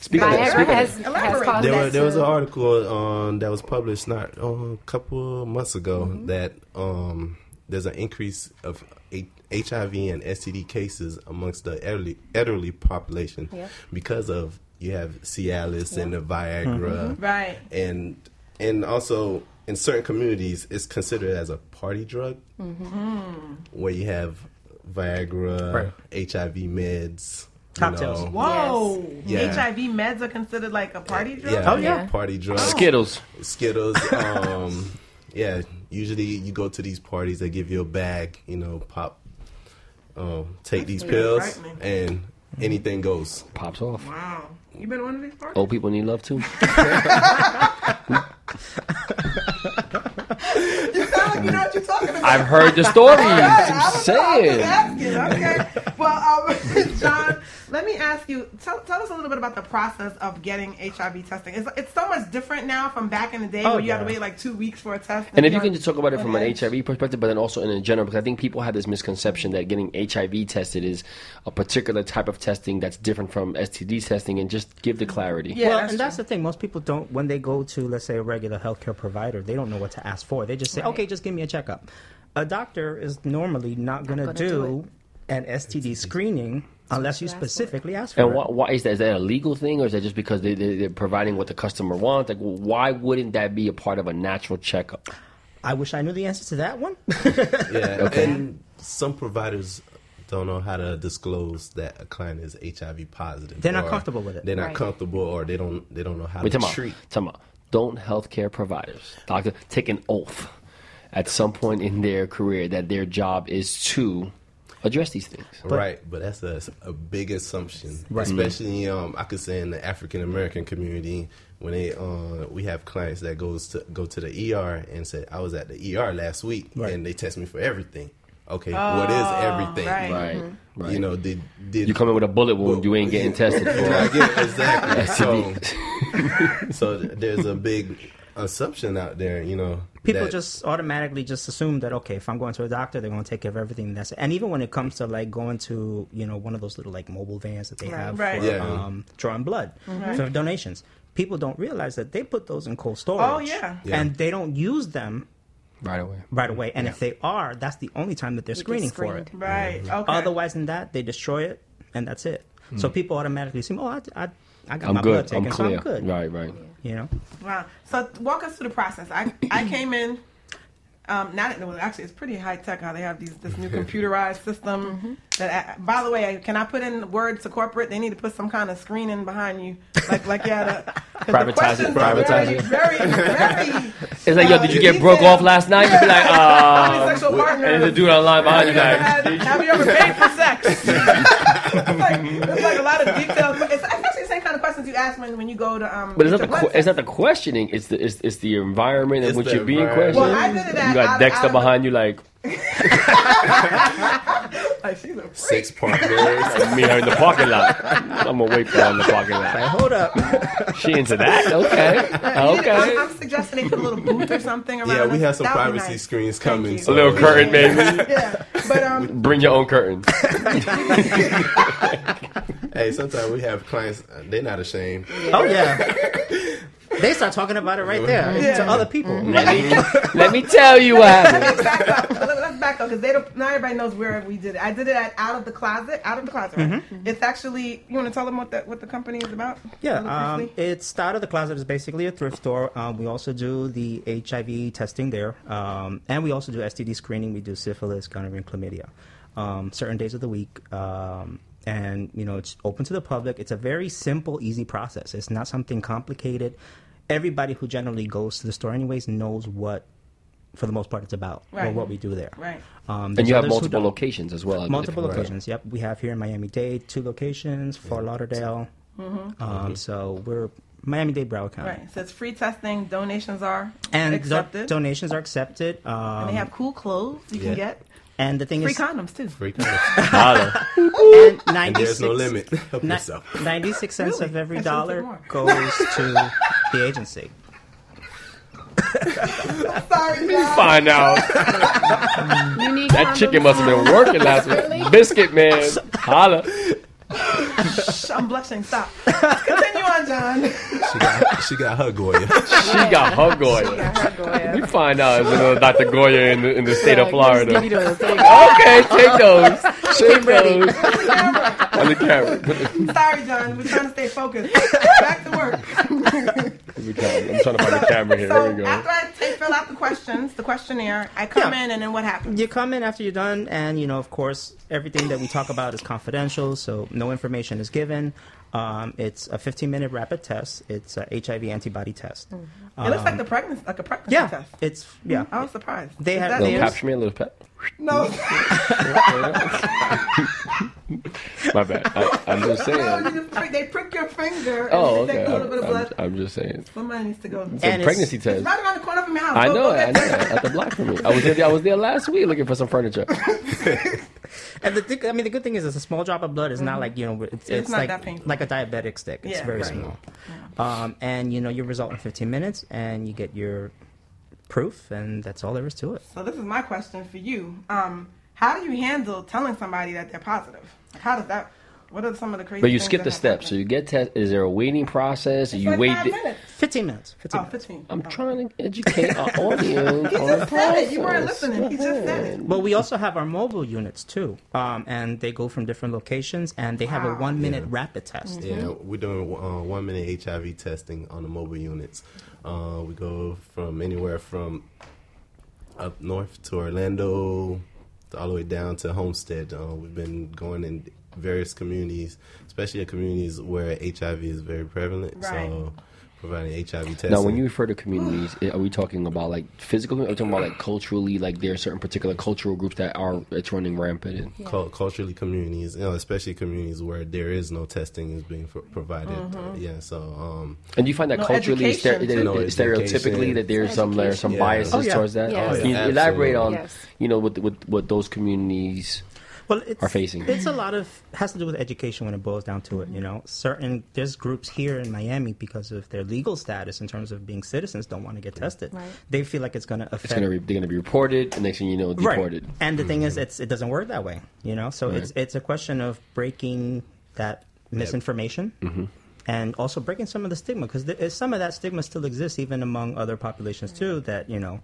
Speak on it. There was an article that was published not a couple months ago that there's an increase of HIV and STD cases amongst the elderly population because of you have Cialis and the Viagra, and also. In certain communities, it's considered as a party drug, where you have Viagra, HIV meds, cocktails. You know. Whoa! Yes. Yeah. HIV meds are considered like a party drug. Yeah. Oh yeah, party drug. Skittles. Yeah. Usually, you go to these parties. They give you a bag. You know, pop. Take these pills, and anything goes. Pops off. Wow. You been to one of these parties? Old people need love too. You sound like you know what you're talking about. I've heard the stories. Okay. Well, John, let me ask you. Tell us a little bit about the process of getting HIV testing. It's so much different now from back in the day where you had to wait like 2 weeks for a test. And if you can just talk about it from an HIV perspective, but then also in general, because I think people have this misconception that getting HIV tested is a particular type of testing that's different from STD testing, and just give the clarity. Yeah, well, that's the thing. Most people don't, when they go to, let's say, a regular healthcare provider, they don't know what to ask for. They just say, okay, just give me a checkup. A doctor is normally not going to do an STD screening unless you specifically ask for it. And why is that? Is that a legal thing, or is that just because they're providing what the customer wants? Like, why wouldn't that be a part of a natural checkup? I wish I knew the answer to that one. And some providers don't know how to disclose that a client is HIV positive. They're not comfortable with it. They're not comfortable, or they don't know how to treat. Don't healthcare providers, doctor, take an oath at some point in their career that their job is to address these things? But that's a big assumption, especially I could say in the African American community when they we have clients that go to the ER and say, I was at the ER last week and they test me for everything. Okay, what is everything? Right. You know, did you come in with a bullet wound? You ain't getting tested for. Exactly. So there's a big assumption out there. You know, people just automatically just assume that if I'm going to a doctor, they're going to take care of everything. That's it. And even when it comes to like going to one of those little like mobile vans that they have for drawing blood for donations, people don't realize that they put those in cold storage. And they don't use them. Right away. And if they are, that's the only time that they're screening for it. Right. Okay. Otherwise than that, they destroy it, and that's it. So people automatically assume, I got my blood taken, so I'm good. Right. You know? Wow. So walk us through the process. I came in, actually it's pretty high tech how they have this new computerized system. That by the way, can I put in words to corporate? They need to put some kind of screening behind you. Like privatize it. Very, very, very. It's like, did you get broke off last night? You'd be like, and the dude online behind you like, have you ever paid for sex? It's like a lot of details. But it's actually ask when you go to But it's not the questioning. It's the environment in which you're being questioned. Well, I did that. You got Dexter behind you, like. Like she's a 6 point like me her in the parking lot. I'm gonna wait for her in the parking lot. Like, hold up, she into that? Okay. I'm suggesting they put a little booth or something around. Yeah, we have some privacy screens coming. So. A little curtain, maybe. Yeah, but bring your own curtains. Hey, sometimes we have clients. They're not ashamed. Oh yeah. They start talking about it right there to other people. Let me tell you what happened. Let's back up because not everybody knows where we did it. I did it at Out of the Closet. Right? Mm-hmm. It's actually, you want to tell them what the company is about? Yeah, it's Out of the Closet. It's basically a thrift store. We also do the HIV testing there, and we also do STD screening. We do syphilis, gonorrhea, and chlamydia, certain days of the week. And, you know, it's open to the public. It's a very simple, easy process. It's not something complicated. Everybody who generally goes to the store anyways knows what, for the most part, it's about or what we do there. Right. And you have multiple locations as well. Multiple locations, yep. We have here in Miami-Dade 2 locations, Fort Lauderdale. Mm-hmm. So we're Miami-Dade, Broward County. Right. So it's free testing. Donations are accepted. Donations are accepted. And they have cool clothes you can get. And the thing is, free condoms too. Free condoms. And there's no limit. Help yourself. 96 cents of every dollar goes to the agency. I'm sorry, guys. Find out. That chicken must have been working last week. Biscuit man, holla. I'm blushing. Stop. Continue on, John. She got her Goya. We find out if there's Dr. Goya in the state of Florida. Okay, take those. On the camera. Sorry, John. We're trying to stay focused. Back to work. I'm trying to find the camera here. Here we go. After I fill out the questionnaire, I come in, and then what happens? You come in after you're done, and, you know, of course, everything that we talk about is confidential, so no information is given. It's a 15-minute rapid test. It's a HIV antibody test. Mm-hmm. It looks like a pregnancy test. I was surprised. They have No. My bad. I'm just saying. No, they prick your finger. Oh, okay. Take a little bit of blood. I'm just saying. Somebody needs to go. It's a pregnancy test. It's right around the corner from your house. I know. At the block from me. I was there last week looking for some furniture. And the good thing is, it's a small drop of blood. It's not like, you know, it's not like a diabetic stick. It's very small. Yeah. And, you know, you result in 15 minutes and you get your proof, and that's all there is to it. So this is my question for you. How do you handle telling somebody that they're positive? How does that? What are some of the crazy? But you skip the steps, so you get tested. Is there a waiting process? It's you like wait 5 minutes. 15 minutes. 15. I'm trying to educate our audience. He just said it. You weren't listening. He just said it. Well, we also have our mobile units too, and they go from different locations, and they have a 1 minute rapid test. Mm-hmm. Yeah, we're doing 1 minute HIV testing on the mobile units. We go from anywhere from up north to Orlando. All the way down to Homestead. We've been going in various communities, especially in communities where HIV is very prevalent. Right. So providing HIV testing. Now, when you refer to communities, are we talking about like physical? Are we talking about like culturally? Like there are certain particular cultural groups that are running rampant in culturally communities, you know, especially communities where there is no testing is being provided. Mm-hmm. Yeah. So and you find that culturally, stereotypically, that there's some biases towards that. Yes. Oh, yeah. Can you elaborate on you know what those communities? Well, it's a lot of has to do with education when it boils down to it. You know, there's groups here in Miami because of their legal status in terms of being citizens don't want to get tested. Right. They feel like it's going to affect. They're going to be reported, and next thing you know, deported. Right. And the thing is, it doesn't work that way. You know, so it's a question of breaking that misinformation. Mm-hmm. And also breaking some of the stigma because some of that stigma still exists even among other populations too. That you know,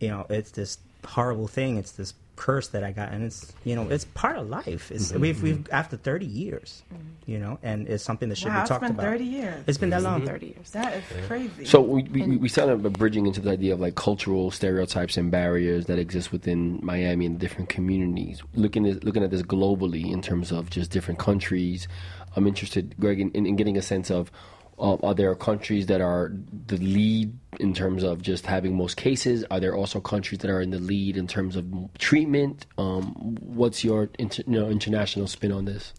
it's this horrible thing. It's this curse that I got, and it's, you know, it's part of life. It's we've after 30 years, you know, and it's something that should be talked about. 30 years. It's been that long. 30 years. That is crazy. So we started bridging into the idea of like cultural stereotypes and barriers that exist within Miami and different communities. Looking at this globally in terms of just different countries, I'm interested, Greg, in getting a sense of are there countries that are the lead in terms of just having most cases? Are there also countries that are in the lead in terms of treatment? What's your international spin on this?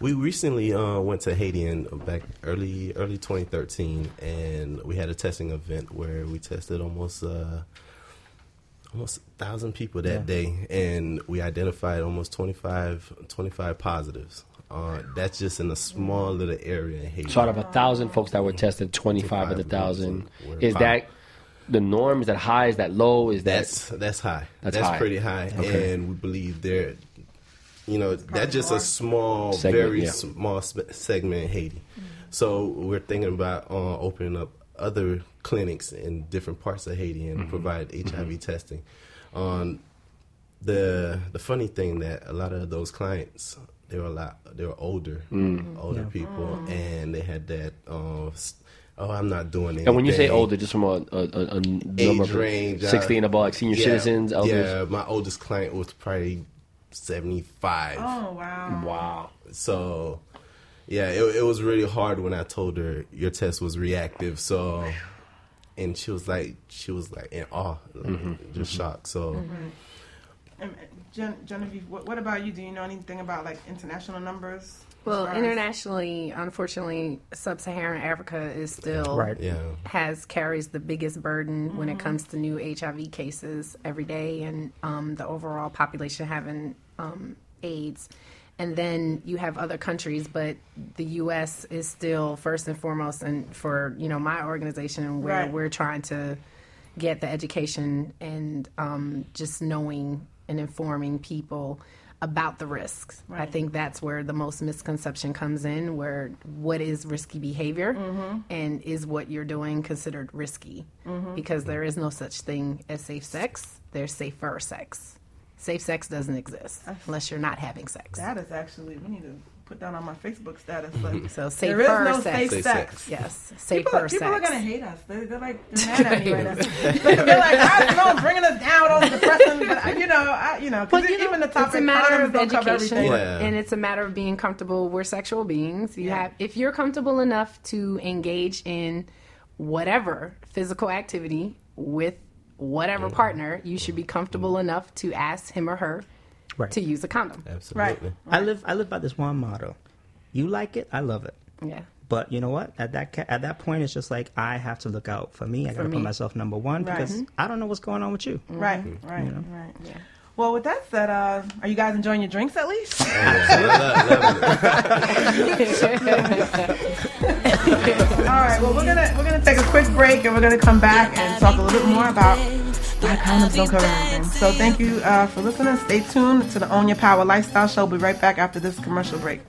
We recently went to Haiti in back early 2013, and we had a testing event where we tested almost 1,000 people that day, and we identified almost 25 positives. That's just in a small little area in Haiti. So out of 1,000 folks that were tested, 25 of the 1,000 is that. The norm is that high, is that low, is that's high. That's high. Pretty high, okay. And we believe there, you know, that's just a small, small segment in Haiti. Mm-hmm. So we're thinking about opening up other clinics in different parts of Haiti and provide HIV testing. The funny thing that a lot of those clients, they were older, people, and they had that. I'm not doing anything. And when you say older, just from a age range, 16 above, like senior citizens, elders? Yeah, my oldest client was probably 75. Oh, wow. Wow. So, yeah, it was really hard when I told her your test was reactive. So, and she was like in awe, like, just shocked. So. And Jenevie, what about you? Do you know anything about, like, international numbers? Well, internationally, unfortunately, sub-Saharan Africa is still carries the biggest burden when it comes to new HIV cases every day, and the overall population having AIDS. And then you have other countries, but the U.S. is still first and foremost, and for my organization, where we're trying to get the education and just knowing and informing people about the risks. Right. I think that's where the most misconception comes in, where what is risky behavior and is what you're doing considered risky? Because there is no such thing as safe sex. There's safer sex. Safe sex doesn't exist unless you're not having sex. That is actually, we need to put that on my Facebook status. Like, so safer sex. There is no safe sex. Yes, safer sex. People are going to hate us. They're like, they're mad at me right now. They're like, it's bringing us down, all depressing. But even the topic, it's a matter of education, and it's a matter of being comfortable. We're sexual beings. You have, if you're comfortable enough to engage in whatever physical activity with whatever partner, you should be comfortable enough to ask him or her to use a condom. Absolutely. Right. I live by this one motto. You like it, I love it. Yeah. But you know what? At that point, it's just like, I have to look out for me. I got to put myself number one because I don't know what's going on with you. Right. Right. You know? Right. Yeah. Well, with that said, are you guys enjoying your drinks at least? All right. Well, we're gonna take a quick break, and we're gonna come back and talk a little bit more about why condoms don't cover everything. So, thank you for listening. Stay tuned to the Own Your Power Lifestyle Show. We'll be right back after this commercial break.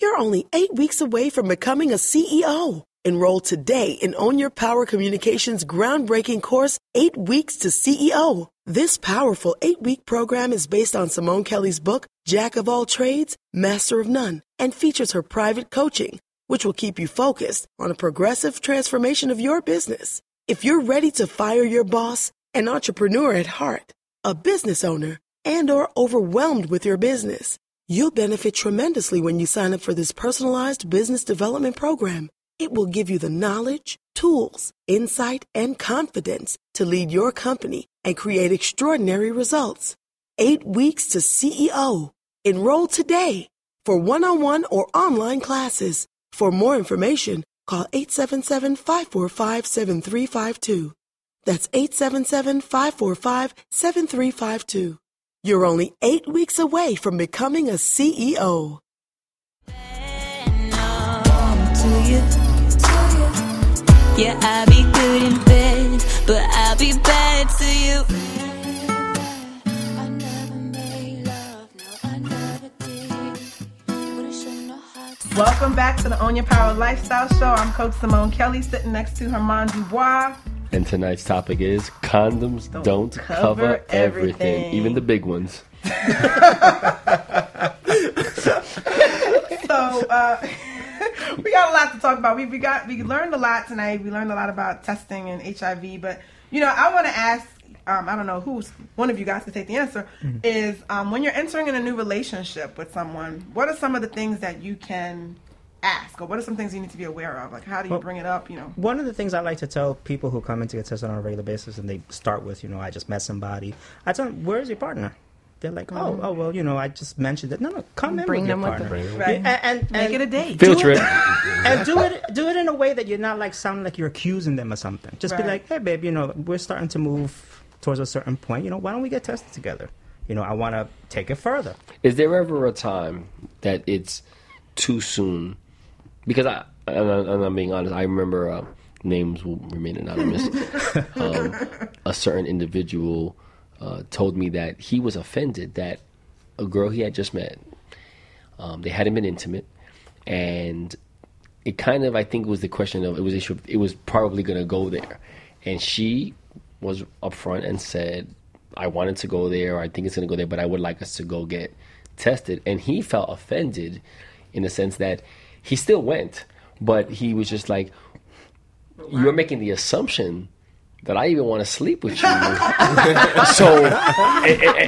You're only 8 weeks away from becoming a CEO. Enroll today in Own Your Power Communications' groundbreaking course, 8 Weeks to CEO. This powerful 8-week program is based on Simone Kelly's book, Jack of All Trades, Master of None, and features her private coaching, which will keep you focused on a progressive transformation of your business. If you're ready to fire your boss, an entrepreneur at heart, a business owner, and or overwhelmed with your business, you'll benefit tremendously when you sign up for this personalized business development program. It will give you the knowledge, tools, insight, and confidence to lead your company and create extraordinary results. 8 Weeks to CEO. Enroll today for one-on-one or online classes. For more information, call 877-545-7352. That's 877-545-7352. You're only 8 weeks away from becoming a CEO. Yeah, I'll be good in bed, but I'll be bad to you. I never made love, no, I never did. Welcome back to the Own Your Power Lifestyle Show. I'm Coach Simone Kelly, sitting next to Herman Dubois. And tonight's topic is condoms don't cover everything, even the big ones. So we got a lot to talk about. We learned a lot tonight. We learned a lot about testing and HIV. But I want to ask I don't know who's one of you guys to take the answer, is when you're entering in a new relationship with someone, what are some of the things that you can ask, or what are some things you need to be aware of? Like, how do you bring it up? You know, one of the things I like to tell people who come in to get tested on a regular basis, and they start with, you know, I just met somebody. I tell them, where's your partner? They're like, oh, well, you know, I just mentioned it. No, come in with your partner. And make it a date. Field trip. And do it in a way that you're not like sounding like you're accusing them of something. Just be like, hey, babe, you know, we're starting to move towards a certain point. You know, why don't we get tested together? You know, I want to take it further. Is there ever a time that it's too soon? Because and I'm being honest, I remember names will remain anonymous. A certain individual told me that he was offended that a girl he had just met, they hadn't been intimate, and it kind of, I think, was the question of it was probably going to go there, and she was upfront and said, I wanted to go there, or I think it's going to go there, but I would like us to go get tested. And he felt offended in the sense that he still went, but he was just like, you're making the assumption that I even want to sleep with you. So,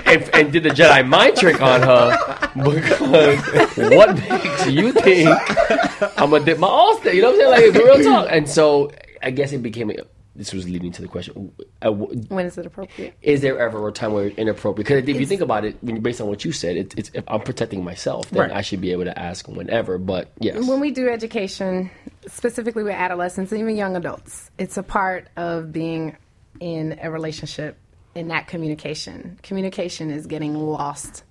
and did the Jedi mind trick on her, because what makes you think I'm going to dip my all step? You know what I'm saying? Like, real talk. And so, I guess it became, this was leading to the question. When is it appropriate? Is there ever a time where it's inappropriate? Because if you think about it, based on what you said, it's if I'm protecting myself, then I should be able to ask whenever, but yes. When we do education, specifically with adolescents and even young adults, it's a part of being in a relationship in that communication. Communication is getting lost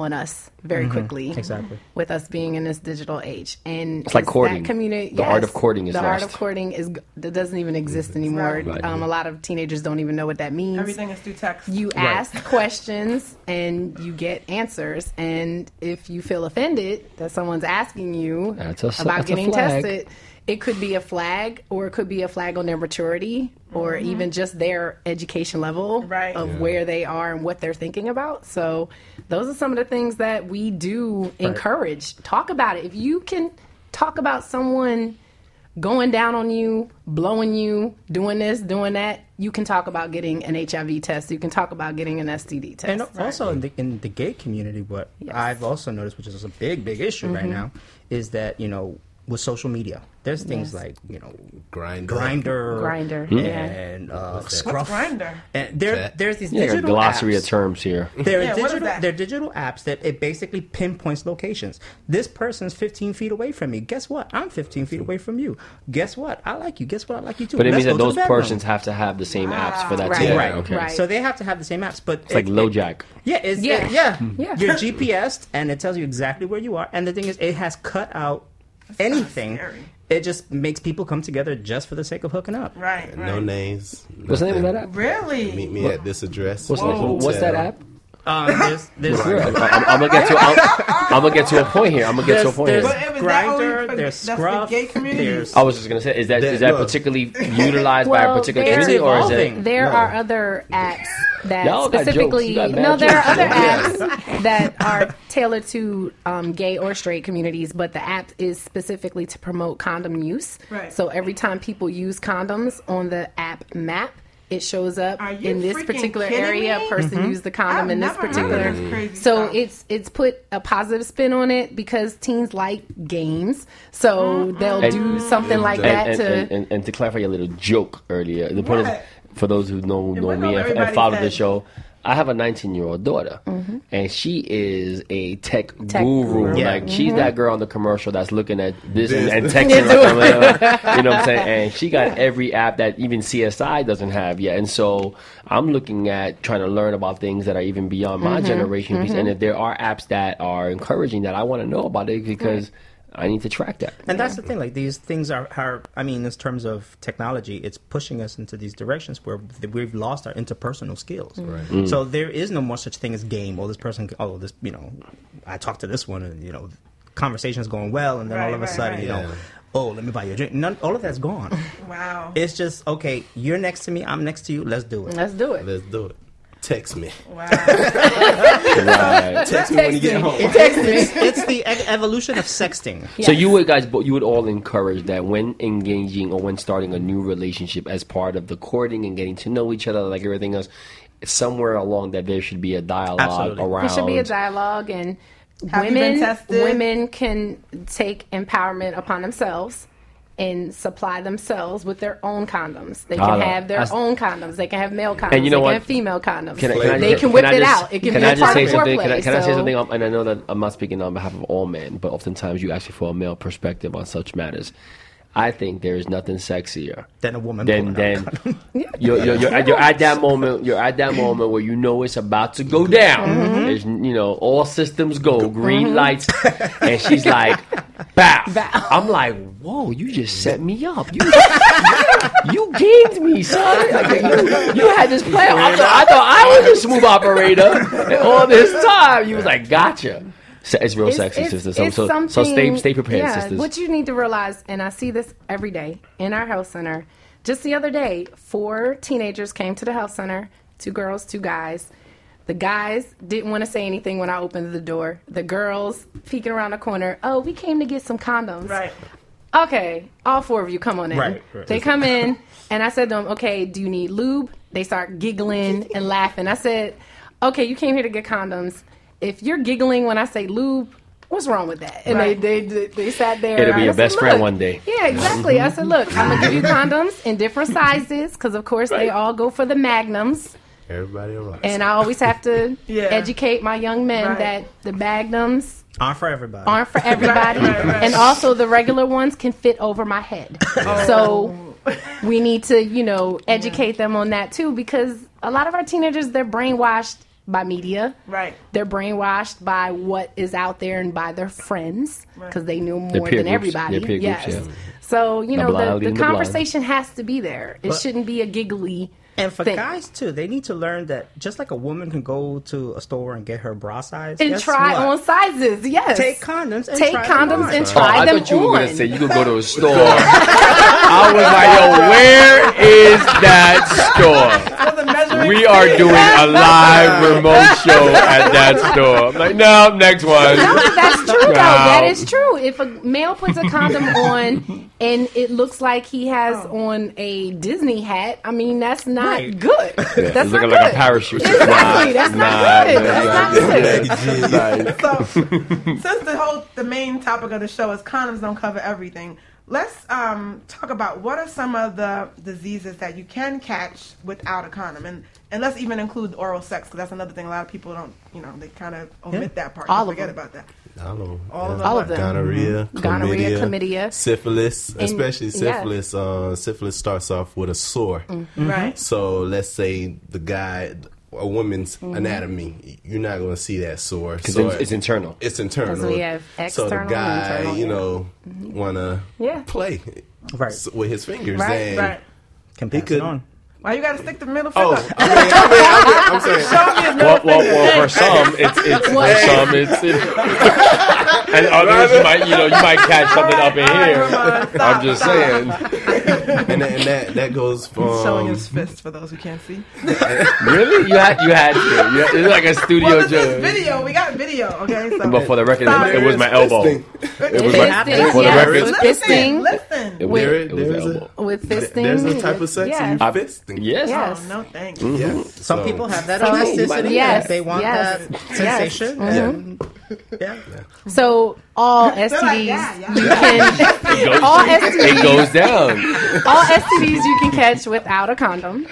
on us very quickly. Exactly. With us being in this digital age. And it's like courting. The art of courting is lost. The art of courting doesn't even exist anymore. Right. A lot of teenagers don't even know what that means. Everything is through text. You ask questions and you get answers. And if you feel offended that someone's asking you about getting tested, it could be a flag, or it could be a flag on their maturity, or even just their education level of where they are and what they're thinking about. So those are some of the things that we do encourage. Talk about it. If you can talk about someone going down on you, blowing you, doing this, doing that, you can talk about getting an HIV test. You can talk about getting an STD test. And also in the gay community, what I've also noticed, which is a big, big issue right now, is that, you know, with social media, there's things like, you know, Grindr, and Scruff. Grindr? And there's these digital apps. There's a glossary of terms here. They're digital apps that it basically pinpoints locations. This person's 15 feet away from me. Guess what? I'm 15 feet away from you. Guess what? I like you. Guess what? I like you too. But it means that those persons have to have the same apps for that. So they have to have the same apps. But it's like LoJack. You're GPSed, and it tells you exactly where you are. And the thing is, it has cut out anything. It just makes people come together just for the sake of hooking up. Right. No names. What's the name of that app? Really? Meet me at this address. What's that app? There's I'm gonna get to a point here. There's Grindr. There's Scruff. I was just gonna say, is that particularly utilized by a particular community, or is it? There are other apps that specifically. There are other apps that are tailored to gay or straight communities, but the app is specifically to promote condom use. Right. So every time people use condoms on the app map, it shows up in this particular area. A person used the condom in this particular. So it's put a positive spin on it because teens like games. So they'll do something like that. And to clarify your little joke earlier, the point is, for those who know me and follow the show, I have a 19-year-old daughter, and she is a tech guru. Yeah. Like, she's that girl on the commercial that's looking at this and texting. You know what I'm saying? And she got every app that even CSI doesn't have yet. And so I'm looking at trying to learn about things that are even beyond my generation. And if there are apps that are encouraging that, I want to know about it because I need to track that. And that's the thing. Like, these things are I mean, in terms of technology, it's pushing us into these directions where we've lost our interpersonal skills. Right. So there is no more such thing as game. I talked to this one, and, you know, conversation's going well, and then all of a sudden, you know, oh, let me buy you a drink. All of that's gone. Wow. It's just, okay, you're next to me, I'm next to you, let's do it. Text me. Wow. Text me when you get home. It's the evolution of sexting. Yes. So you would all encourage that when engaging or when starting a new relationship as part of the courting and getting to know each other, like everything else, somewhere along that there should be a dialogue around. There should be a dialogue, and women can take empowerment upon themselves and supply themselves with their own condoms. They can have their own condoms. They can have male condoms. And you know what? They can have female condoms. They can whip it out. It can be a part of foreplay. Can I say something? And I know that I'm not speaking on behalf of all men, but oftentimes you ask for a male perspective on such matters. I think there is nothing sexier than a woman. You're at that moment. You're at that moment where you know it's about to go down. Mm-hmm. You know, all systems go, green lights, and she's like, "Bow." I'm like, "Whoa! You just set me up. You gamed me, son. Like, you had this plan. I thought I was a smooth operator, and all this time you was like, gotcha." It's real sexy, sisters. So stay prepared, sisters. What you need to realize, and I see this every day in our health center. Just the other day, 4 teenagers came to the health center, 2 girls, 2 guys. The guys didn't want to say anything when I opened the door. The girls peeking around the corner, oh, we came to get some condoms. Right. Okay, all 4 of you, come on in. Right. They come in, and I said to them, okay, do you need lube? They start giggling and laughing. I said, okay, you came here to get condoms. If you're giggling when I say lube, what's wrong with that? And right. they sat there. It'll be your best friend one day. Yeah, exactly. I said, look, I'm going to give you condoms in different sizes because, of course, they all go for the magnums. Everybody arrives. And I always have to educate my young men that the magnums aren't for everybody. And also the regular ones can fit over my head. So we need to, educate them on that, too, because a lot of our teenagers, they're brainwashed by media. Right. They're brainwashed by what is out there and by their friends because they know more than everybody. Groups, yeah. So, the conversation has to be there. It shouldn't be a giggly And for guys, too, they need to learn that just like a woman can go to a store and get her bra size. And try on sizes, yes. Take condoms and try them on. I thought you were going to say you could go to a store. I was like, yo, where is that store? We are doing a live remote show at that store. I'm like, no, next one. No, that's true, though. That is true. If a male puts a condom on and it looks like he has on a Disney hat, I mean, that's not good. Yeah, that's not good. Like a parachute. Exactly. That's not good. So, since the main topic of the show is condoms don't cover everything, let's talk about what are some of the diseases that you can catch without a condom, and let's even include oral sex because that's another thing a lot of people don't. They kind of omit that part. All forget about that. All of them. Gonorrhea, chlamydia, syphilis, especially syphilis. Yeah. Syphilis starts off with a sore. Mm-hmm. Right. So let's say a woman's anatomy, you're not going to see that sore because it's internal. It's internal. So we have external. So the guy, want to play with his fingers. Right. Can pass it on. Why you gotta stick the middle finger? Oh, I'm saying. Show me well, for some, it's and others you might catch something up in here. I'm just saying. And that goes from showing his fist for those who can't see. Really? You had to. It's like a studio joke. Video. We got video. Okay. So. But for the record, it was my elbow. It was my elbow. For the record, fisting. Listen. It was the elbow. With fisting. There's a type of sex you fist. Yes. Oh, no thanks. Mm-hmm. Yeah. Some people have that elasticity. Yes. They want that sensation. Yes. Mm-hmm. Yeah. So all STDs you can. It goes down. All STDs you can catch without a condom,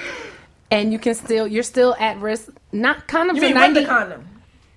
and you can you're still at risk. Not condoms. You mean with the condom?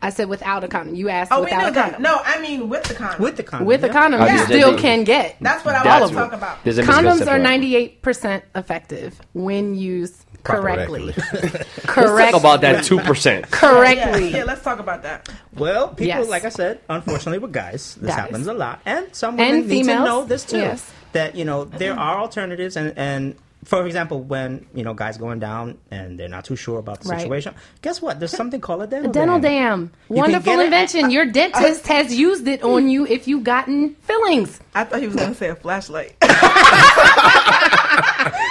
I said without a condom. You asked without a condom. No, I mean with the condom. With the condom, you still can get. That's what I want to talk about. Condoms are 98% effective when used correctly. Let's talk about that 2%. Correctly. Yeah, let's talk about that. Well, people, like I said, unfortunately with guys, this happens a lot. And some women need to know this too. Yes. That, there are alternatives and for example, when, guys going down and they're not too sure about the situation, guess what? There's something called a dental dam. Wonderful invention. Your dentist has used it on you if you've gotten fillings. I thought he was going to say a flashlight.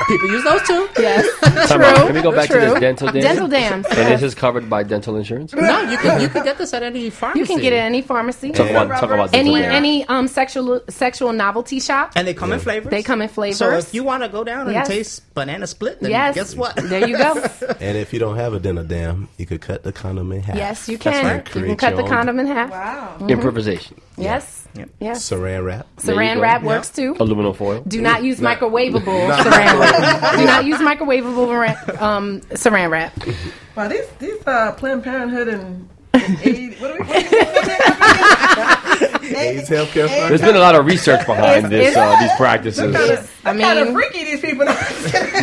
People use those too. Yes. True. Can we go back to this dental dam? Dental dams. And this is covered by dental insurance? No, you can get this at any pharmacy. You can get it at any pharmacy. Talk about dental dams. Any sexual novelty shop. And they come in flavors. They come in flavors. So if you want to go down and taste banana split, then guess what? There you go. And if you don't have a dental dam, you could cut the condom in half. Yes, you can. Right. You can cut the condom in half. Wow. Mm-hmm. Improvisation. Yes. Yep. Yes. Saran wrap. Saran wrap works too. Aluminum foil. Do not use microwavable saran wrap. Do not use microwavable saran wrap. Wow, these Planned Parenthood and AIDS, what are we AIDS Healthcare Foundation. There's been a lot of research behind these practices. Kind of freaky these people are.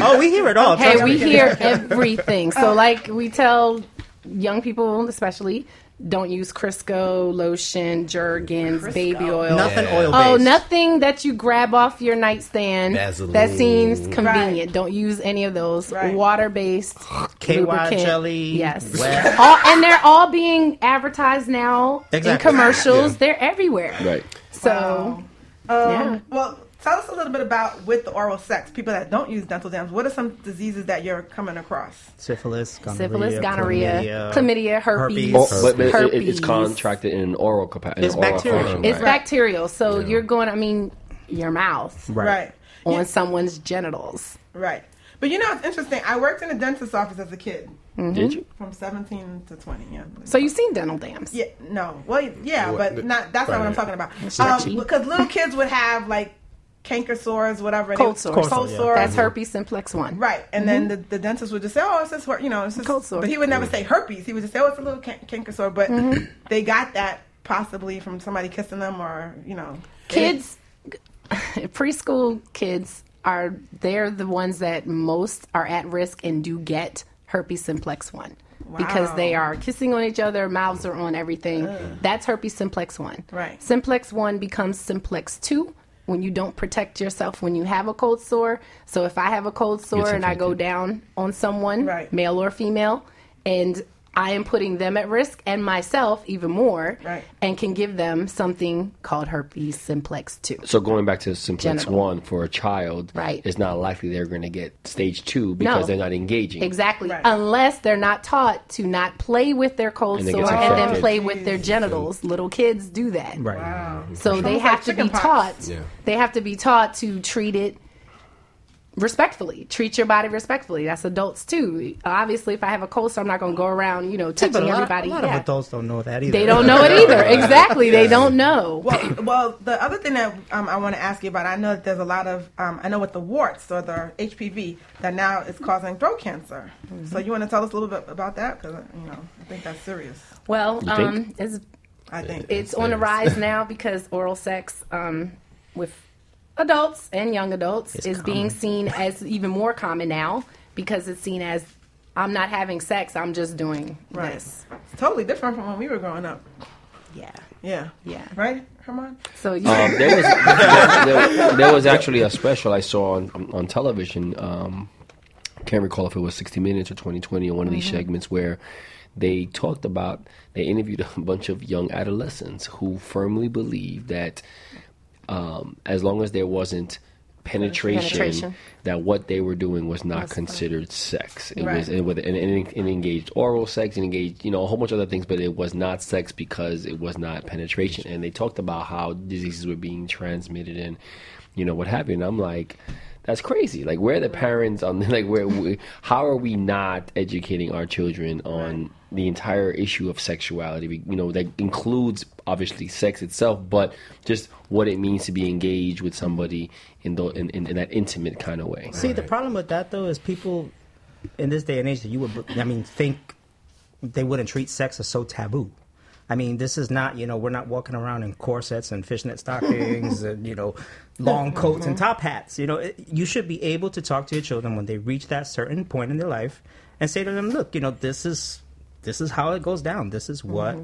Oh, we hear it all. Hey, we hear everything. So like we tell young people especially, don't use Crisco, lotion, Jergens, baby oil. Nothing oil-based. Oh, nothing that you grab off your nightstand. Vaseline. That seems convenient. Right. Don't use any of those. Right. Water-based. KY lubricant. Jelly. Yes. And they're all being advertised now in commercials. Yeah. They're everywhere. Right. So, well, tell us a little bit about with the oral sex, people that don't use dental dams. What are some diseases that you're coming across? Syphilis, gonorrhea, chlamydia, herpes. It's contracted in an oral capacity. It's bacterial. It's bacterial. So you're going, your mouth. Right. On someone's genitals. Right. But it's interesting. I worked in a dentist's office as a kid. Mm-hmm. Did you? From 17 to 20, yeah. So you've seen dental dams? Yeah. No. Well, yeah, but that's not what I'm talking about. Because little kids would have, like, canker sores, whatever. Cold sores. That's herpes simplex 1. Right. And then the dentist would just say, oh, it's just, cold sore. But he would never say herpes. He would just say, oh, it's a little canker sore. But they got that possibly from somebody kissing them or, Kids, preschool kids, they're the ones that most are at risk and do get herpes simplex 1. Wow. Because they are kissing on each other, mouths are on everything. Ugh. That's herpes simplex 1. Right. Simplex 1 becomes simplex 2. When you don't protect yourself when you have a cold sore. So if I have a cold sore and I go down on someone, male or female, and I am putting them at risk and myself even more and can give them something called herpes simplex 2. So going back to simplex 1 for a child, it's not likely they're going to get stage 2 because they're not engaging. Exactly. Right. Unless they're not taught to not play with their cold sore and then play with their genitals. Little kids do that. Right. Wow. So they have to be taught. Yeah. They have to be taught to treat it respectfully. Treat your body respectfully. That's adults too. Obviously, if I have a cold sore, I'm not going to go around, touching everybody. A lot of adults don't know that either. They don't know it either. Exactly. They don't know. Well, the other thing that I want to ask you about, I know that there's a lot of, with the warts or the HPV that now is causing throat cancer. Mm-hmm. So you want to tell us a little bit about that? Because, I think that's serious. Well, it's on the rise now because oral sex with adults and young adults is being seen as even more common now because it's seen as I'm not having sex, I'm just doing this. It's totally different from when we were growing up. Yeah. Right, Herman? So there was actually a special I saw on television. Can't recall if it was 60 Minutes or 20/20 or one of these segments where they talked about, they interviewed a bunch of young adolescents who firmly believe that as long as there wasn't penetration, that what they were doing was not considered sex. It was it engaged oral sex, it engaged a whole bunch of other things, but it was not sex because it was not penetration. And they talked about how diseases were being transmitted and what happened. I'm like, that's crazy. Like, where are the parents on? Like, how are we not educating our children on the entire issue of sexuality? That includes obviously sex itself, but just what it means to be engaged with somebody in that intimate kind of way. See, the problem with that though is people in this day and age that you would, think they wouldn't treat sex as so taboo. This is not, we're not walking around in corsets and fishnet stockings and, long coats and top hats. You should be able to talk to your children when they reach that certain point in their life and say to them, look, this is how it goes down. This is what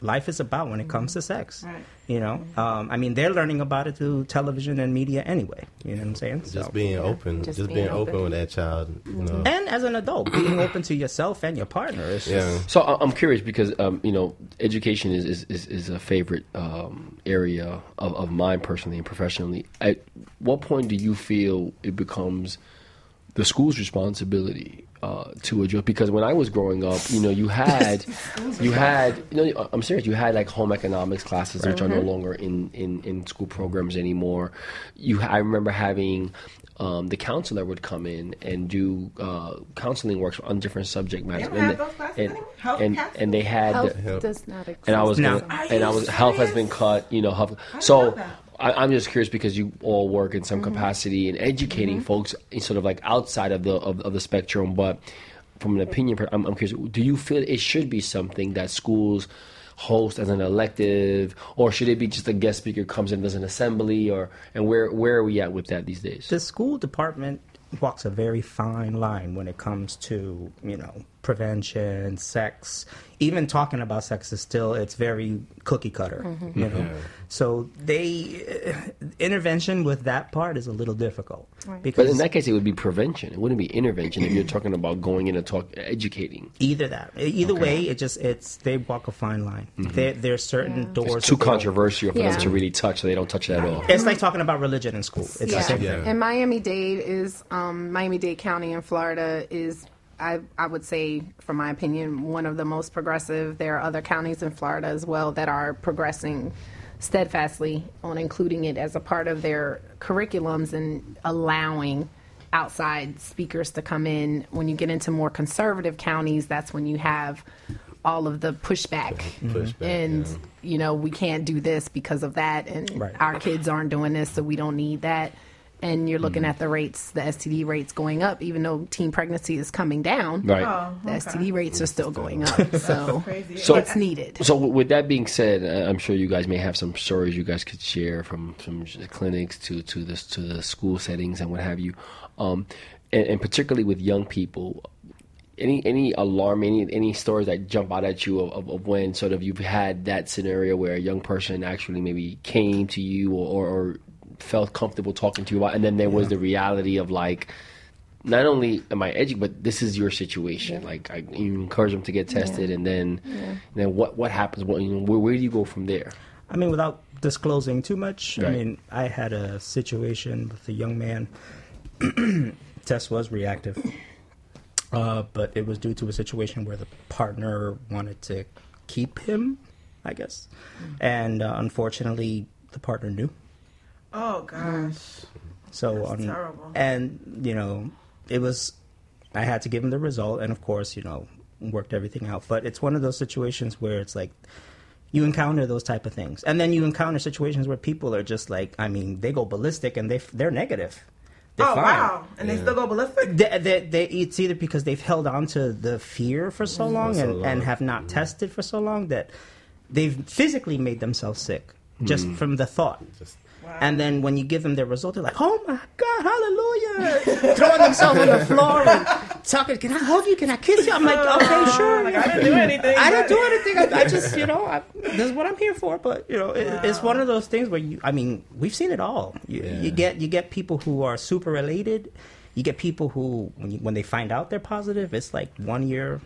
life is about when it comes to sex. Right. They're learning about it through television and media anyway. You know what I'm saying? Just being open with that child. And as an adult, being open to yourself and your partner. So I'm curious because education is a favorite area of mine personally and professionally. At what point do you feel it becomes the school's responsibility to address, because when I was growing up, you know, you had, I'm serious, you had like home economics classes, right, which are no longer in school programs anymore. I remember having the counselor would come in and do counseling work on different subject matters. And they had health does not exist. And I was health has been cut, you know, health. So I'm just curious because you all work in some capacity in educating folks, sort of like outside of the spectrum. But from an opinion, I'm curious. Do you feel it should be something that schools host as an elective, or should it be just a guest speaker comes in as an assembly? And where are we at with that these days? The school department walks a very fine line when it comes to, you know, prevention, sex. Even talking about sex is still, it's very cookie cutter, you know. So intervention with that part is a little difficult. Right. Because but in that case, it would be prevention. It wouldn't be intervention if you're talking about going in and educating. Either way, they walk a fine line. There's certain doors. It's too controversial for them to really touch, so they don't touch it at all. It's like talking about religion in school. It's the same thing. And Miami-Dade County in Florida is, I would say, from my opinion, one of the most progressive. There are other counties in Florida as well that are progressing steadfastly on including it as a part of their curriculums and allowing outside speakers to come in. When you get into more conservative counties, that's when you have all of the pushback and, you know, we can't do this because of that, and our kids aren't doing this, so we don't need that. And you're looking at the rates, the STD rates going up, even though teen pregnancy is coming down. Right. The STD rates are still going up. So it's needed. So with that being said, I'm sure you guys may have some stories you guys could share from clinics to the school settings and what have you. And particularly with young people, any alarm, any stories that jump out at you of when sort of you've had that scenario where a young person actually maybe came to you or felt comfortable talking to you about, and then there was the reality of like, not only am I educated, but this is your situation. Like, you encourage them to get tested, and then what happens? Where do you go from there? I mean, without disclosing too much, I mean, I had a situation with a young man. Test was reactive, but it was due to a situation where the partner wanted to keep him, I guess, and unfortunately, the partner knew. Oh gosh! So terrible. And you know, it was. I had to give him the result, and of course, you know, worked everything out. But it's one of those situations where it's like you encounter those type of things, and then you encounter situations where people are just like, I mean, they go ballistic and they're negative. They're fine. Wow! And they still go ballistic. It's either because they've held on to the fear for so long and have not tested for so long that they've physically made themselves sick just from the thought. And then when you give them their result, they're like, oh, my God, hallelujah. Throwing themselves on the floor and talking, can I hug you? Can I kiss you? I'm like, okay, sure. Like, I didn't do anything. I just, you know, this is what I'm here for. But, you know, it's one of those things where, we've seen it all. You get people who are super related. You get people who, when they find out they're positive, it's like one year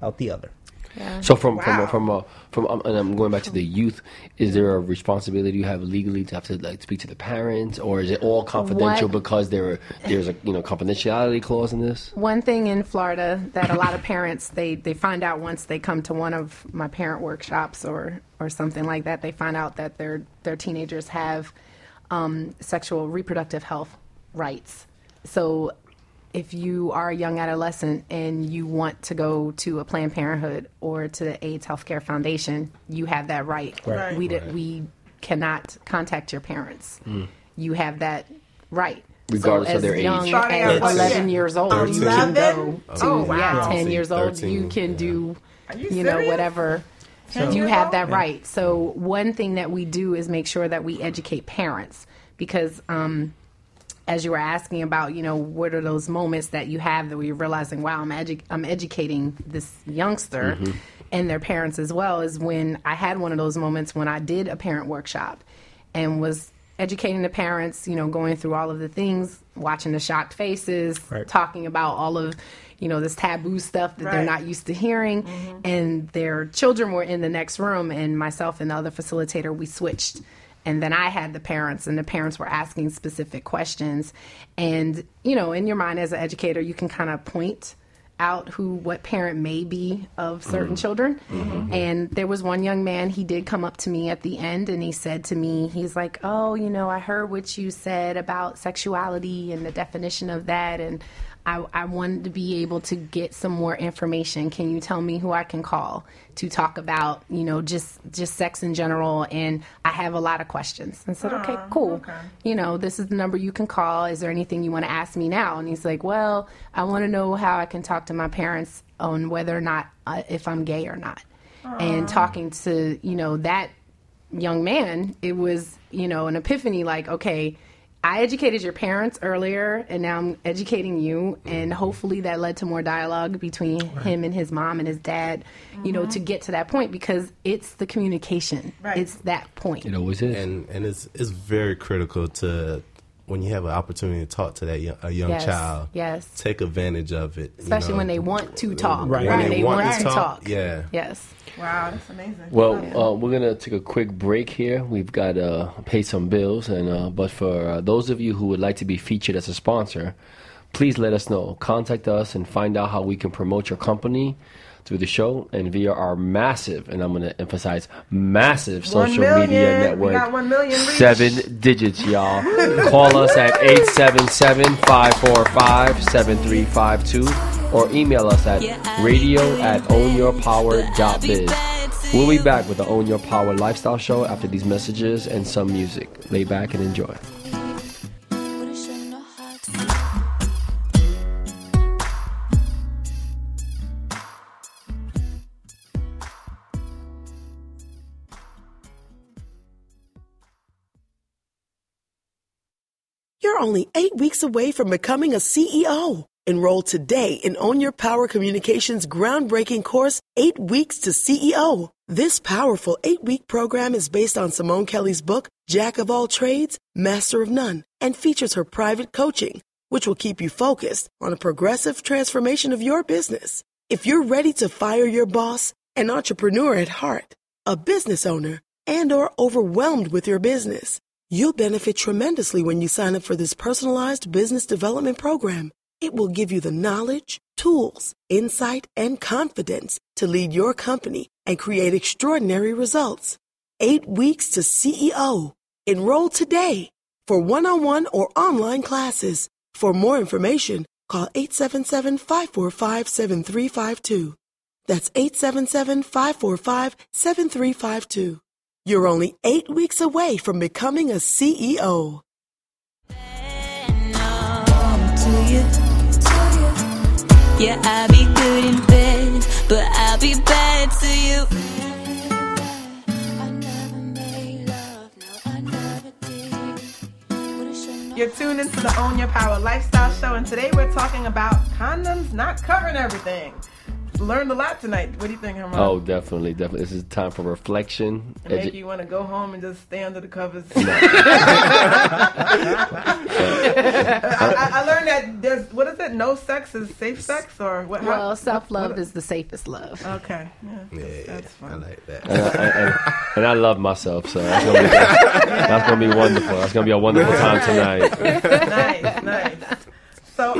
out the other. Yeah. So and I'm going back to the youth. Is there a responsibility you have legally to have to like speak to the parents, or is it all confidential because there's a confidentiality clause in this? One thing in Florida that a lot of parents they find out once they come to one of my parent workshops or something like that, they find out that their teenagers have sexual reproductive health rights. So if you are a young adolescent and you want to go to a Planned Parenthood or to the AIDS Healthcare Foundation, you have that right. We cannot contact your parents. You have that right. Regardless of their age. As young as 11 years old, you can go to 10 years old. You can do, whatever. So you have that right. So one thing that we do is make sure that we educate parents because as you were asking about, what are those moments that you have that we're realizing, wow, I'm educating this youngster and their parents as well, is when I had one of those moments when I did a parent workshop and was educating the parents, going through all of the things, watching the shocked faces, talking about all of, this taboo stuff that they're not used to hearing. And their children were in the next room, and myself and the other facilitator, we switched. And then I had the parents, and the parents were asking specific questions. And, you know, in your mind as an educator, you can kind of point out what parent may be of certain children. Mm-hmm. And there was one young man, he did come up to me at the end, and he said to me, he's like, oh, you know, I heard what you said about sexuality and the definition of that. And I wanted to be able to get some more information. Can you tell me who I can call to talk about, you know, just sex in general? And I have a lot of questions. And I said, okay, cool. Okay. You know, this is the number you can call. Is there anything you want to ask me now? And he's like, well, I want to know how I can talk to my parents on whether or not, if I'm gay or not. Aww. And talking to, you know, that young man, it was, you know, an epiphany, like, okay, I educated your parents earlier, and now I'm educating you, and hopefully that led to more dialogue between him and his mom and his dad, you know, to get to that point, because it's the communication. Right. It's that point. It always is. And it's very critical to, when you have an opportunity to talk to a young child, take advantage of it. Especially, you know, when they want to talk. Right. When they want to talk. Yeah. Yes. Wow, that's amazing. Well, we're going to take a quick break here. We've got to pay some bills. But for those of you who would like to be featured as a sponsor, please let us know. Contact us and find out how we can promote your company through the show and via our massive, and I'm going to emphasize massive, social media network. We got 1 million reach. 7 digits, y'all. Call us at 877-545-7352 or email us at radio@ownyourpower.biz. We'll be back with the Own Your Power Lifestyle Show after these messages and some music. Lay back and enjoy. You're only 8 weeks away from becoming a CEO. Enroll today in Own Your Power Communications' groundbreaking course, 8 Weeks to CEO. This powerful 8-week program is based on Simone Kelly's book, Jack of All Trades, Master of None, and features her private coaching, which will keep you focused on a progressive transformation of your business. If you're ready to fire your boss, an entrepreneur at heart, a business owner, and or overwhelmed with your business, you'll benefit tremendously when you sign up for this personalized business development program. It will give you the knowledge, tools, insight, and confidence to lead your company and create extraordinary results. 8 Weeks to CEO. Enroll today for one-on-one or online classes. For more information, call 877-545-7352. That's 877-545-7352. You're only 8 weeks away from becoming a CEO. Yeah, I'll be good in bed, but I'll be bad to you. You're tuned into the Own Your Power Lifestyle Show, and today we're talking about condoms not covering everything. Learned a lot tonight. What do you think, Herman? Oh, definitely. This is time for reflection. Make you want to go home and just stay under the covers. No. I learned that there's, what is it? No sex is safe sex, or what? Well, self-love is the safest love. Okay, yeah, that's fun. I like that. And I love myself, so that's gonna be wonderful. That's gonna be a wonderful time tonight. Nice. So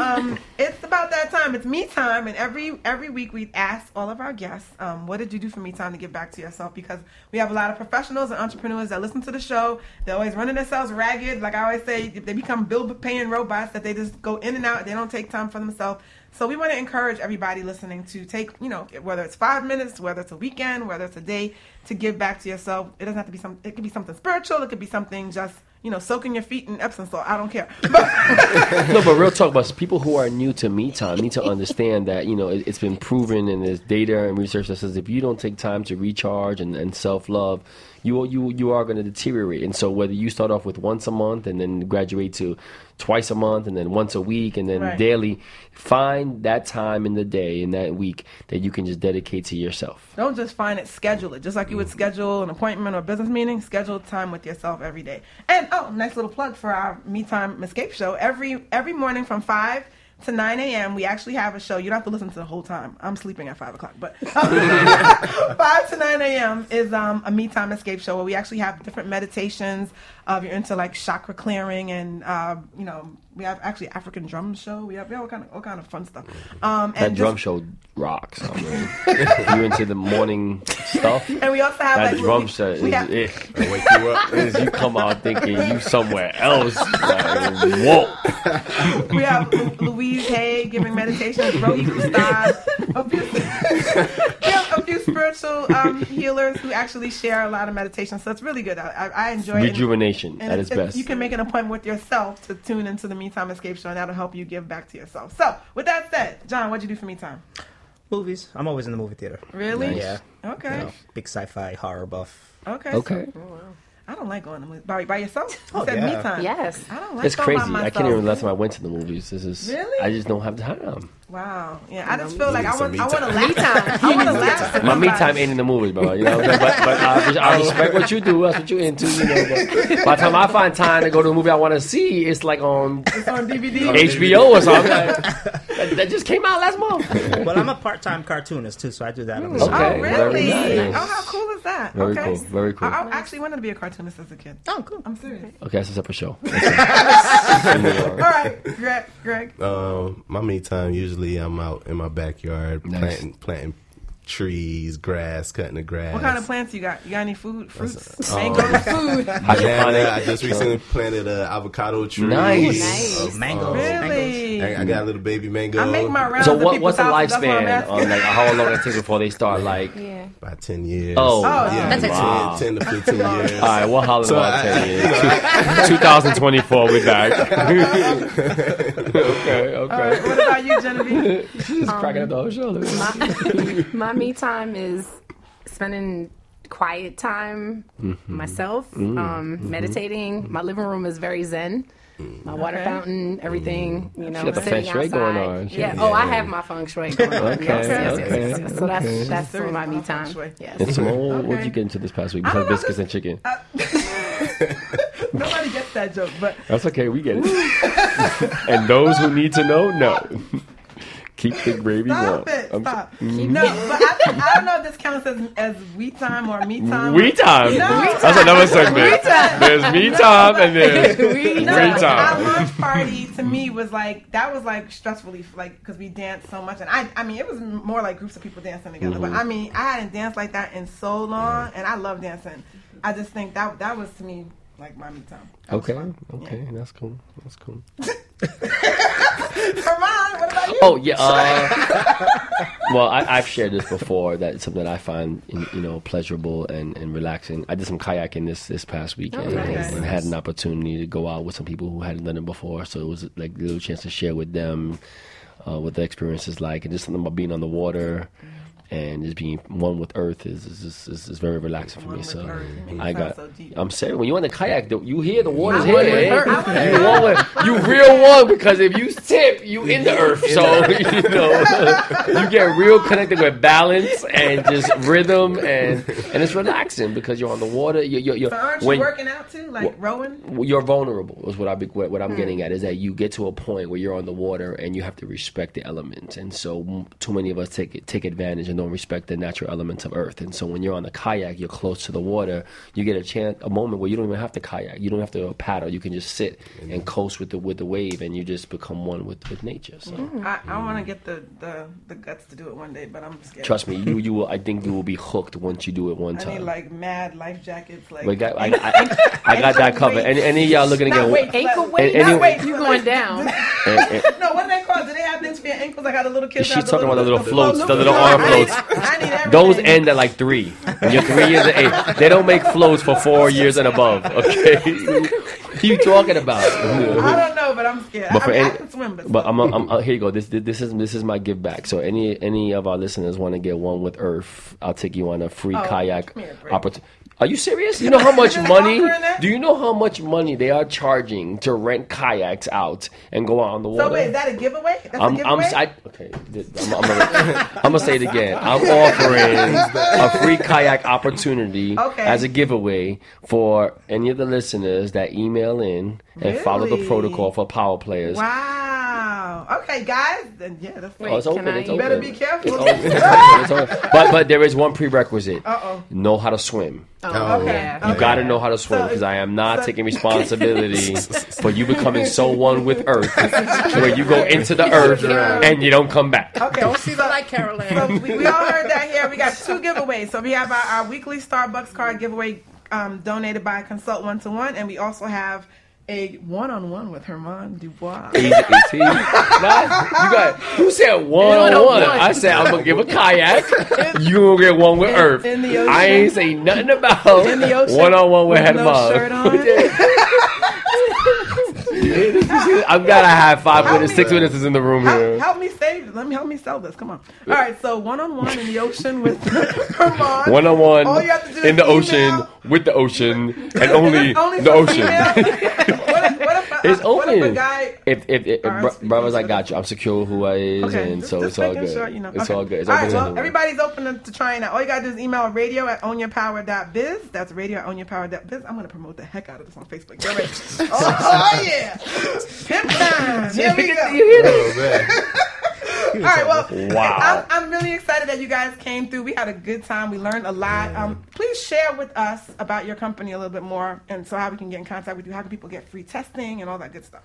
it's about that time. It's me time, and every week we ask all of our guests, what did you do for me time to give back to yourself? Because we have a lot of professionals and entrepreneurs that listen to the show. They're always running themselves ragged. Like I always say, they become bill-paying robots that they just go in and out. They don't take time for themselves. So we want to encourage everybody listening to take, you know, whether it's 5 minutes, whether it's a weekend, whether it's a day, to give back to yourself. It doesn't have to be something. It could be something spiritual. It could be something just, you know, soaking your feet in Epsom salt. I don't care. No, but real talk, about people who are new to me time need to understand that, you know, it's been proven, and there's data and research that says if you don't take time to recharge and self-love, you are going to deteriorate. And so whether you start off with once a month and then graduate to twice a month and then once a week and then daily, find that time in the day, in that week, that you can just dedicate to yourself. Don't just find it, schedule it. Just like you would schedule an appointment or a business meeting, schedule time with yourself every day. And nice little plug for our Me Time Escape Show. Every morning from 5, to 9 a.m. We actually have a show. You don't have to listen to the whole time. I'm sleeping at 5 o'clock. But 5 to 9 a.m. is a Me Time Escape show where we actually have different meditations. You're into, like, chakra clearing and, you know, we have actually African drum show. We have all kind of fun stuff. That and drum show rocks. I mean, if you're into the morning stuff. And we also have that like, drum show is it. It'll wake you up. Is you come out thinking you somewhere else. Like, whoa. We have Louise Hay giving meditations. Rohi Prasad. A few spiritual healers who actually share a lot of meditation. So it's really good. I enjoy it. Rejuvenation at its best. You can make an appointment with yourself to tune into the Me Time Escape Show, and that'll help you give back to yourself. So, with that said, John, what'd you do for Me Time? Movies. I'm always in the movie theater. Really? Nice. Yeah. Okay. You know, big sci-fi horror buff. Okay. So, oh, wow. I don't like going to movies. By yourself? Oh, you said Me Time. Yes. I don't like it's going crazy. By myself. I can't even remember the last time I went to the movies. This is really? I just don't have time. Wow. Yeah, I just feel like I want a Me Time. I want to laugh. My Me Time ain't in the movies, bro. You know what I'm saying? But I respect what you do. That's what you're into. You know, by the time I find time to go to a movie I want to see, it's like on DVD. HBO or something. Like, that just came out last month. Well, I'm a part-time cartoonist, too, so I do that. On the okay. Oh, really? Nice. Oh, how cool is that? Very cool. Very cool. I actually wanted to be a cartoonist as a kid. Oh, cool. I'm serious. Okay, that's a separate show. All right. Greg. My Me Time usually. I'm out in my backyard planting trees, grass, cutting the grass. What kind of plants you got? You got any food? Fruits? Mango food. I just recently planted an avocado tree. Nice. Mango. Really? I got a little baby mango. I make my rounds. So what's the lifespan? Like how long it takes before they start like? Yeah. About 10 years. That's 10 to 15 years. All right, we'll holler about 10 years. 2024, we're back. Okay. All right, what about you, Jenevie? She's cracking up the whole show. My Me Time is spending quiet time myself, meditating. My living room is very zen. My water fountain, everything, you know, the feng shui going on. Yeah. Oh, I have my feng shui going on. Yes. So that's sort of my Me Time. Yes. And Simone, what did you get into this past week besides biscuits and chicken? Nobody gets that joke, but that's okay. We get it. And those who need to know. Keep the gravy warm. Stop. No, but I don't know if this counts as we time or me time. We time. No. That's another segment. There's me time and there's we time. Our lunch party to me was like, that was like stress relief, like because we danced so much. And I mean, it was more like groups of people dancing together. Mm-hmm. But I mean, I hadn't danced like that in so long, and I love dancing. I just think that was to me like my Me Time. Okay, that's cool. Herman, what about you? Oh yeah. Well, I've shared this before. That's something that I find, you know, pleasurable and relaxing. I did some kayaking this past weekend and had an opportunity to go out with some people who hadn't done it before. So it was like a little chance to share with them what the experience is like, and just something about being on the water. And just being one with earth is very relaxing for me. So I'm saying when you're in the kayak, you hear the water's here. You real one because if you tip, you in the earth. So you know you get real connected with balance and just rhythm and it's relaxing because you're on the water. You're so aren't you working out too, like rowing? You're vulnerable is what I'm getting at is that you get to a point where you're on the water and you have to respect the elements. And so too many of us take advantage of don't respect the natural elements of earth. And so when you're on the kayak, you're close to the water, you get a moment where you don't even have to kayak. You don't have to paddle. You can just sit and coast with the wave and you just become one with nature. So I want to get the guts to do it one day, but I'm scared. Trust me, you will. I think you will be hooked once you do it one time. I need like mad life jackets. Like I got that covered. Any of y'all looking to get weight? Ankle weight? Not weight. You going down. No, what do they call it? Do they have things for your ankles? I got a little kid. She's talking about the little floats, the little arm floats. I need those end at like 3. When you're 3 years and 8. They don't make floats for 4 years and above. Okay, what are you talking about? I don't know, but I'm scared. But I can swim. But I'm here you go. This is my give back. So any of our listeners want to get one with Earth, I'll take you on a free kayak opportunity. Are you serious? You know how much money? Do you know how much money they are charging to rent kayaks out and go out on the water? So wait, is that a giveaway? That's a giveaway? I'm gonna say it again. I'm offering a free kayak opportunity as a giveaway for any of the listeners that email in and follow the protocol for power players. Wow. Wow. Okay, guys. And yeah, that's wait, it's open. It's you open. Better be careful. It's open. It's open. But there is one prerequisite. Uh-oh. Know how to swim. Oh, okay. Yeah. You gotta know how to swim because I am not taking responsibility for you becoming so one with Earth where you go into the Earth and you don't come back. Okay, don't see that like Caroline. So we all heard that here. We got two giveaways. So we have our weekly Starbucks card giveaway donated by Consult One to One, and we also have a one-on-one with Herman Dubois. Easy, easy. Who said one-on-one? I said I'm going to give a kayak. You going to get one with Earth. In the ocean. I ain't say nothing about one-on-one with Herman. No shirt on. I've got to have 5 minutes, 6 minutes is in the room here. Help me save this. Help me sell this. Come on. All right, so one-on-one in the ocean with Herman. One-on-one in the ocean with the ocean and only the ocean. What if a guy... If brothers, I got you. I'm secure who I is, okay, and so it's all good. Sure, you know. It's all good. It's all right, well, everybody's open to trying out. All you got to do is email radio@ownyourpower.biz. That's radio@ownyourpower.biz. I'm going to promote the heck out of this on Facebook. Go right. Oh, yeah. Pimp time. Here we go. You hear this? All right, well, wow. I'm really excited that you guys came through. We had a good time. We learned a lot. Please share with us about your company a little bit more and so how we can get in contact with you. How can people get free testing and all that good stuff?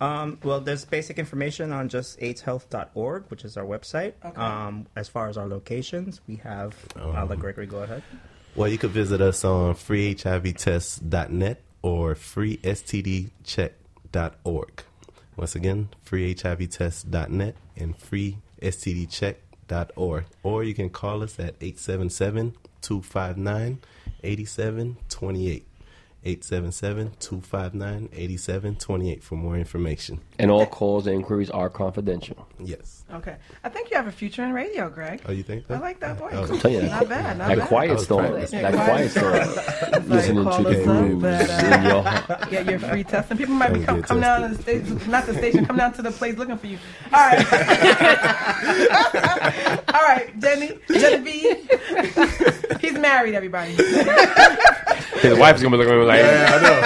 Well, there's basic information on just AidsHealth.org, which is our website. Okay. As far as our locations, we have... I'll let Gregory go ahead. Well, you could visit us on FreeHIVTest.net or FreeSTDCheck.org. Once again, FreeHIVTest.net and FreeSTDCheck.org. Or you can call us at 877-259-8728. 877-259-8728 for more information. And all calls and inquiries are confidential. Yes. Okay. I think you have a future in radio, Greg. Oh, you think that? I like that voice. I'm telling you. Not bad. That quiet storm. That quiet storm. Listening to the grooves in your heart. Get your free testing. People might be come down to the station. Not the station. Come down to the place looking for you. All right. All right, Jenevie. He's married, everybody. His wife's going to be looking at me like, yeah, I know.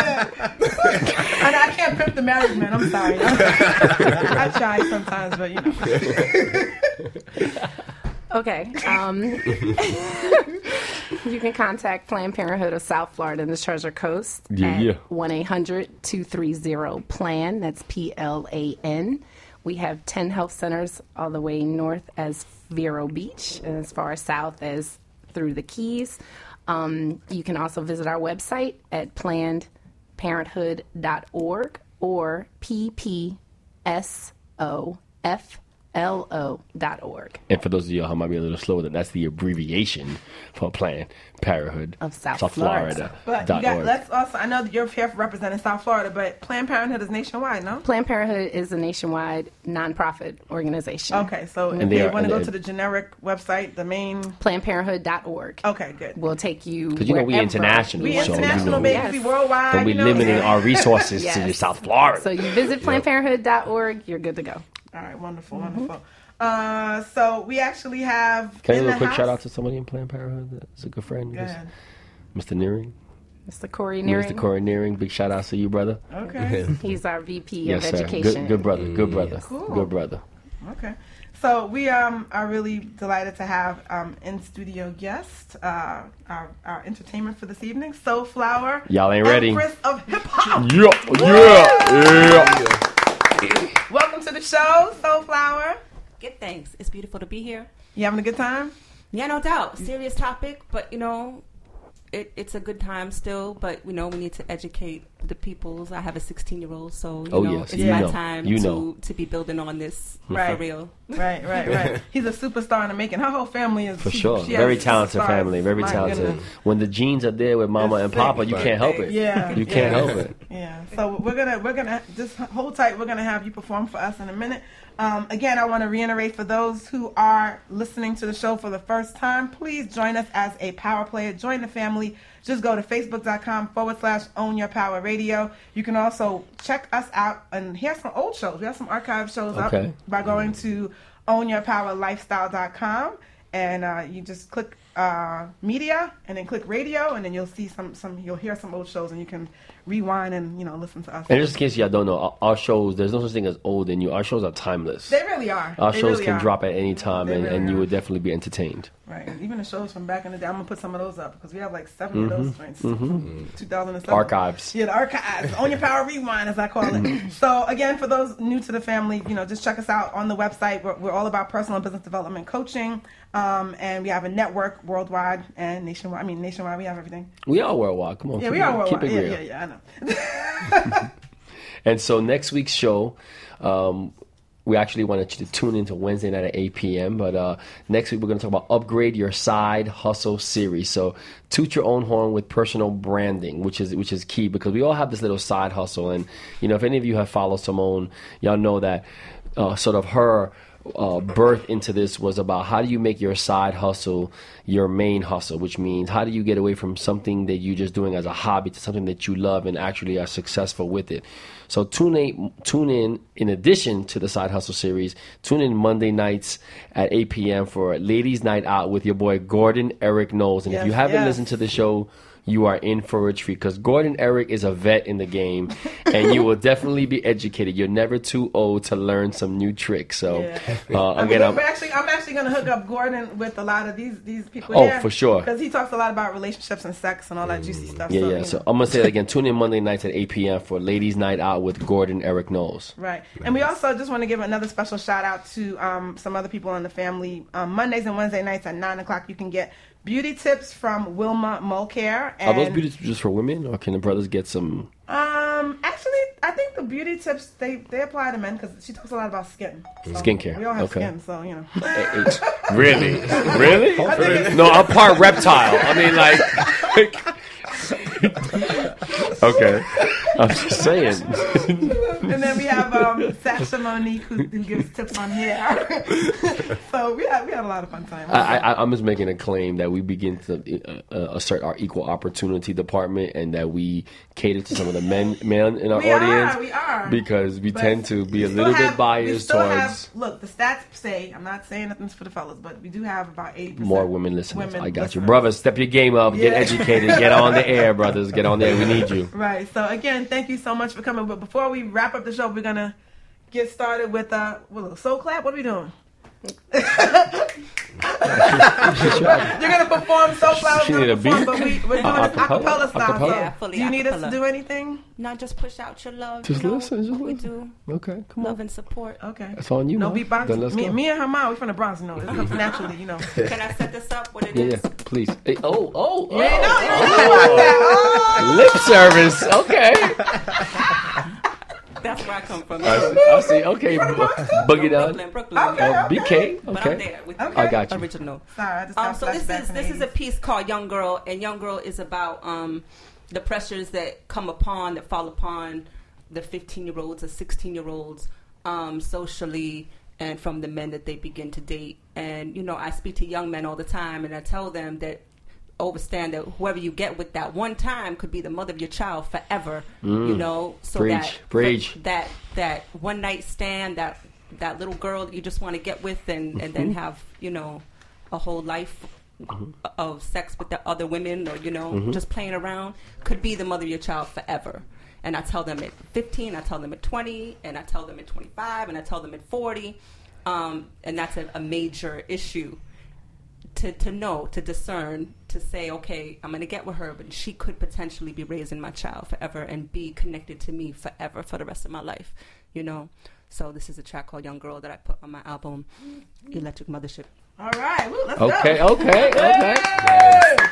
And I can't pimp the marriage, man. I'm sorry. I try sometimes, but you know. Okay. You can contact Planned Parenthood of South Florida and the Treasure Coast at 1-800-230-PLAN. That's PLAN. We have 10 health centers all the way north as Vero Beach and as far south as through the Keys. You can also visit our website at PlannedParenthood.org or PPSOFLO.org. And for those of y'all who might be a little slower, that's the abbreviation for Planned Parenthood of South Florida. But you got, let's also, I know that you're here representing South Florida, but Planned Parenthood is nationwide, no? Planned Parenthood is a nationwide nonprofit organization. Okay, so if you want to go to the generic website, the main... PlannedParenthood.org. Okay, good. We'll take you because, you know, we're international. We're international, so, baby, yes. Worldwide. But we're limiting our resources yes. to South Florida. So you visit PlannedParenthood.org, you're good to go. All right, wonderful, wonderful. So we actually have. Can I do a quick shout out to somebody in Planned Parenthood? It's a good friend. Go ahead. Mr. Nearing. Mr. Corey Nearing. Mr. Corey Nearing. Big shout out to you, brother. Okay. He's our VP of education. Good brother. Good brother. Yes. Cool. Good brother. Okay. So we are really delighted to have in-studio guest, our entertainment for this evening, Soulflower. Y'all ain't ready. Empress of Hip Hop. Yeah. Welcome to the show, Soulflower. Good, thanks. It's beautiful to be here. You having a good time? Yeah, no doubt. Serious topic, but, you know, it's a good time still, but, you know, we need to educate the peoples. I have a 16-year-old, so, you know, it's my time to be building on this for real. Right. He's a superstar in the making. Her whole family is for sure. Very talented family, very talented. Goodness. When the genes are there with Mama and Papa, you can't help it. Yeah. You can't help it. Yeah. So we're gonna just hold tight. We're gonna have you perform for us in a minute. Again, I want to reiterate for those who are listening to the show for the first time, please join us as a power player. Join the family. Just go to facebook.com/ownyourpowerradio. You can also check us out and hear some old shows. We have some archive shows up by going to ownyourpowerlifestyle.com. And you just click media and then click radio, and then you'll see you'll hear some old shows, and you can rewind and, you know, listen to us. And just in case y'all don't know, our shows, there's no such thing as old and new. Our shows are timeless. They really are. Our shows really can drop at any time, and you would definitely be entertained. Right. Even the shows from back in the day, I'm going to put some of those up because we have like 7 of those joints. 2007. Archives. Yeah, the archives. Own Your Power Rewind, as I call it. So, again, for those new to the family, you know, just check us out on the website. We're all about personal and business development coaching. And we have a network worldwide and nationwide. I mean, nationwide, we have everything. We are worldwide. Come on. Yeah, we are worldwide. Keep it real. Yeah, I know. And so next week's show, we actually wanted you to tune into Wednesday night at 8 p.m. But next week, we're going to talk about Upgrade Your Side Hustle series. So toot your own horn with personal branding, which is key because we all have this little side hustle. And, you know, if any of you have followed Simone, y'all know that sort of her birth into this was about how do you make your side hustle your main hustle, which means how do you get away from something that you're just doing as a hobby to something that you love and actually are successful with it. So tune in addition to the Side Hustle series, tune in Monday nights at 8 p.m. for Ladies Night Out with your boy Gordon Eric Knowles. And if you haven't listened to the show, you are in for a treat because Gordon Eric is a vet in the game and you will definitely be educated. You're never too old to learn some new tricks. So, I'm actually going to hook up Gordon with a lot of these people. Oh, for sure. Because he talks a lot about relationships and sex and all that juicy stuff. Yeah, so, yeah. You know. So I'm going to say that again. Tune in Monday nights at 8 p.m. for Ladies Night Out with Gordon Eric Knowles. Right. And we also just want to give another special shout out to some other people in the family. Mondays and Wednesday nights at 9 o'clock, you can get beauty tips from Wilma Mulcare. Are those beauty tips just for women, or can the brothers get some? Actually, I think the beauty tips they apply to men because she talks a lot about skin. So skincare. We all have skin, so you know. Really? No, I'm part reptile. I mean, like. Okay, I'm just saying. And then we have Sasha Monique who gives tips on hair. So we had a lot of fun time. I'm just making a claim that we begin to assert our equal opportunity department and that that we cater to some of the men in our audience. We are. Because we tend to be a little bit biased towards. Look, the stats say, I'm not saying nothing's for the fellas, but we do have about 80% more women listeners. I got you. Brothers, step your game up. Yeah. Get educated. Get on the air, brothers. Get on there. We need you. Right. So, again, thank you so much for coming. But before we wrap up the show, we're going to get started with a little soul clap. What are we doing? You're going to perform Soulflower. She need a beat. But we're doing acapella style. Yeah, fully do you need us to do anything? No, just push out your love. Just listen. Just we listen. Do. Okay, come on. Love and support. Okay. That's on you, no beatbox. Me and Herman, we're from the Bronx. No, it comes naturally, you know. Can I set this up? What it is? Yeah, please. Hey, oh. Yeah, no. Lip service. Okay. That's where I come from. I see. Okay. Boogie down. Brooklyn. Okay. BK. But I'm there with I got you. Original. Sorry, I just so this is a piece called Young Girl, and Young Girl is about the pressures that come upon, that fall upon the 15-year-olds or 16-year-olds socially and from the men that they begin to date. And, you know, I speak to young men all the time, and I tell them that overstand that whoever you get with that one time could be the mother of your child forever, you know, so that one night stand, that little girl that you just want to get with and then have, you know, a whole life of sex with the other women or, you know, just playing around could be the mother of your child forever. And I tell them at 15, I tell them at 20, and I tell them at 25, and I tell them at 40, and that's a major issue. To know, to discern, to say, okay, I'm going to get with her, but she could potentially be raising my child forever and be connected to me forever for the rest of my life, you know. So this is a track called Young Girl that I put on my album, Electric Mothership. All right. Woo, let's go. Okay. Yes.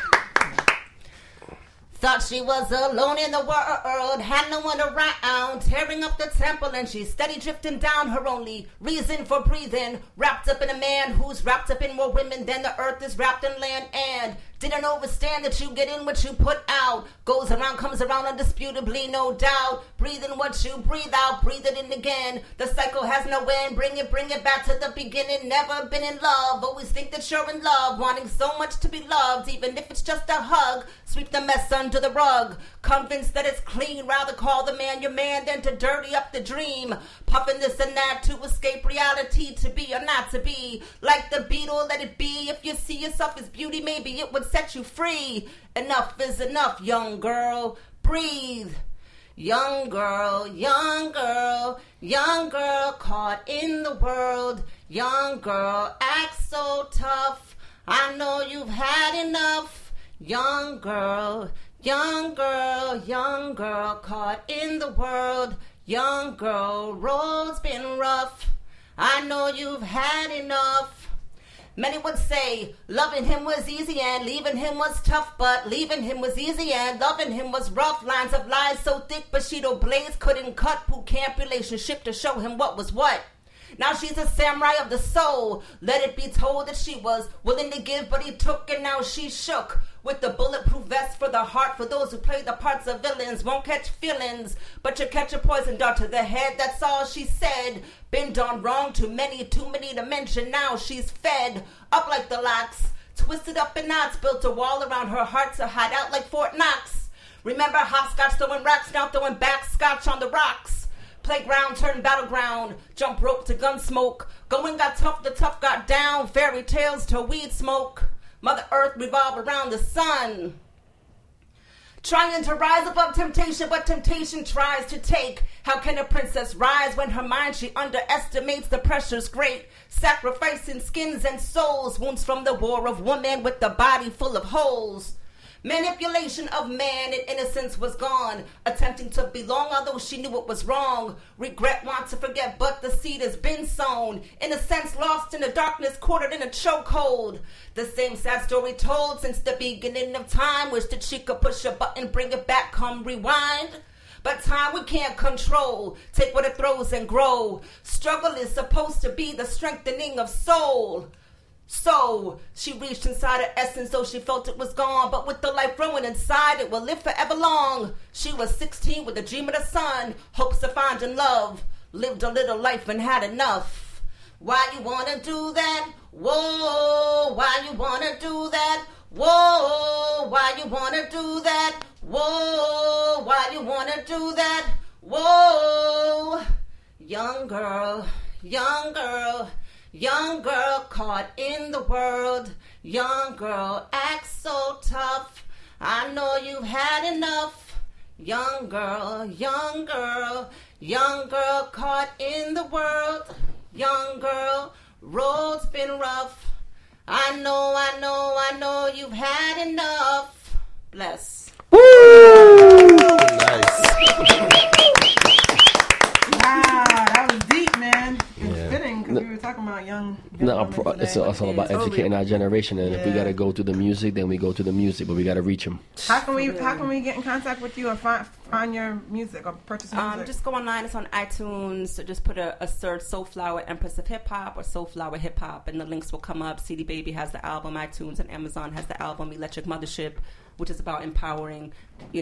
Thought she was alone in the world, had no one around, tearing up the temple, and she's steady drifting down. Her only reason for breathing, wrapped up in a man who's wrapped up in more women than the earth is wrapped in land, and didn't understand that you get in what you put out. Goes around, comes around undisputably, no doubt. Breathe in what you breathe out, breathe it in again. The cycle has no end. Bring it back to the beginning. Never been in love, always think that you're in love. Wanting so much to be loved, even if it's just a hug. Sweep the mess under the rug. Convinced that it's clean, rather call the man your man than to dirty up the dream. Puffing this and that to escape reality, to be or not to be. Like the beetle, let it be. If you see yourself as beauty, maybe it would set you free. Enough is enough, young girl. Breathe. Young girl, young girl, young girl caught in the world. Young girl, act so tough. I know you've had enough. Young girl, young girl, young girl caught in the world. Young girl, road's been rough. I know you've had enough. Many would say loving him was easy and leaving him was tough, but leaving him was easy and loving him was rough. Lines of lies so thick, Bushido blades couldn't cut. Boot camp relationship to show him what was what. Now she's a samurai of the soul. Let it be told that she was willing to give, but he took, and now she shook. With the bulletproof vest for the heart, for those who play the parts of villains, won't catch feelings, but you'll catch a poison dart to the head. That's all she said. Been done wrong, too many to mention. Now she's fed up like the locks, twisted up in knots, built a wall around her heart to hide out like Fort Knox. Remember hopscotch throwing rocks, now throwing backscotch on the rocks. Playground turned battleground, jump rope to gun smoke. Going got tough, the tough got down, fairy tales to weed smoke. Mother Earth revolve around the sun. Trying to rise above temptation, but temptation tries to take. How can a princess rise when her mind she underestimates the pressure's great? Sacrificing skins and souls, wounds from the war of woman with the body full of holes. Manipulation of man and innocence was gone. Attempting to belong, although she knew it was wrong. Regret, want to forget, but the seed has been sown. Innocence lost in the darkness, quartered in a chokehold. The same sad story told since the beginning of time. Wish that she could push a button, bring it back, come rewind. But time we can't control. Take what it throws and grow. Struggle is supposed to be the strengthening of soul. So she reached inside her essence, though she felt it was gone. But with the life ruined inside, it will live forever long. She was 16 with a dream of the sun, hopes of finding love. Lived a little life and had enough. Why you wanna do that? Whoa, why you wanna do that? Whoa, why you wanna do that? Whoa, why you wanna do that? Whoa, young girl, young girl. Young girl caught in the world. Young girl acts so tough. I know you've had enough. Young girl, young girl, young girl caught in the world. Young girl, road's been rough. I know you've had enough. Bless. Woo! Nice. Wow, that was deep, man. Fitting, because we were talking about young it's all about educating our generation, and if we got to go through the music, then we go through the music, but we got to reach them. How can we get in contact with you and find your music or purchase music? Just go online. It's on iTunes, so just put a search Soulflower Empress of Hip Hop or Soulflower Hip Hop, and the links will come up. CD Baby has the album. iTunes and Amazon has the album Electric Mothership, which is about empowering,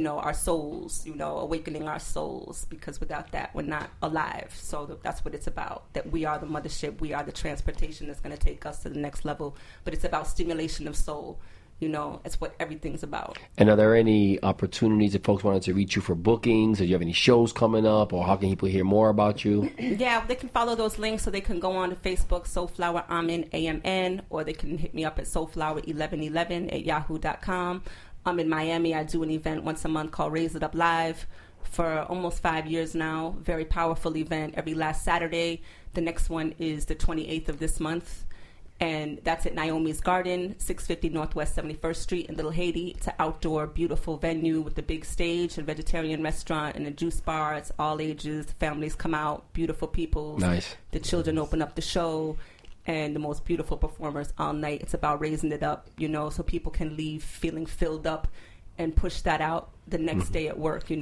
our souls, awakening our souls, because without that, we're not alive. So that's what it's about, that we are the mothership. We are the transportation that's going to take us to the next level. But it's about stimulation of soul. It's what everything's about. And are there any opportunities if folks wanted to reach you for bookings? Or do you have any shows coming up? Or how can people hear more about you? Yeah, they can follow those links, so they can go on to Facebook, Soulflower Amen, AMN, or they can hit me up at soulflower1111@yahoo.com. I'm in Miami. I do an event once a month called Raise It Up Live for almost 5 years now. Very powerful event every last Saturday. The next one is the 28th of this month. And that's at Naomi's Garden, 650 Northwest 71st Street in Little Haiti. It's an outdoor, beautiful venue with a big stage, a vegetarian restaurant, and a juice bar. It's all ages. The families come out, beautiful people. Nice. The children open up the show. And the most beautiful performers all night. It's about raising it up, so people can leave feeling filled up and push that out the next day at work, to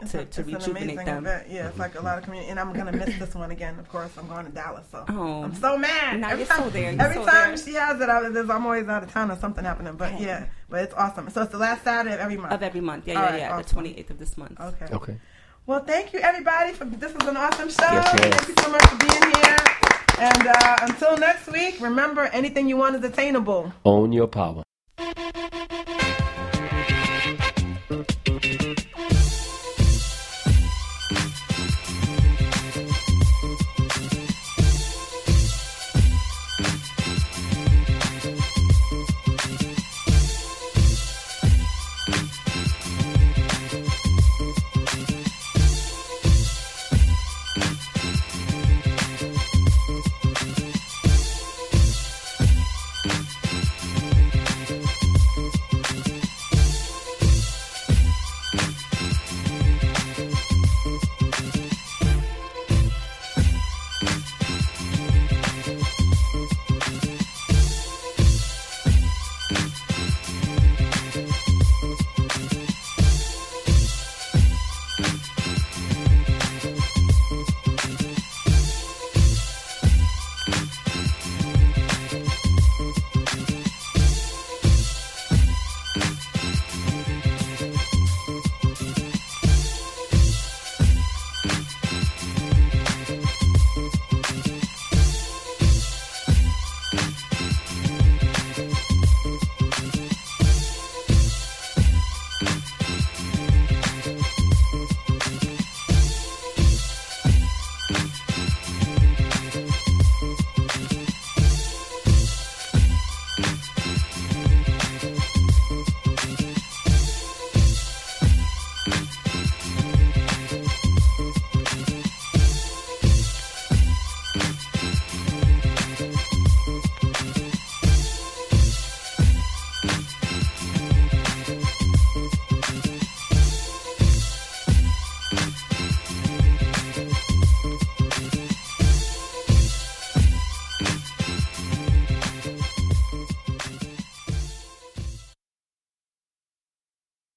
rejuvenate them. Event. Yeah, it's like a lot of community. And I'm going to miss this one again, of course. I'm going to Dallas, so I'm so mad. Every time she has it, I'm always out of town or something happening. But but it's awesome. So it's the last Saturday of every month? Of every month, awesome. The 28th of this month. Okay. Well, thank you, everybody. This was an awesome show. Yes. Thank you so much for being here. And until next week, remember, anything you want is attainable. Own your power.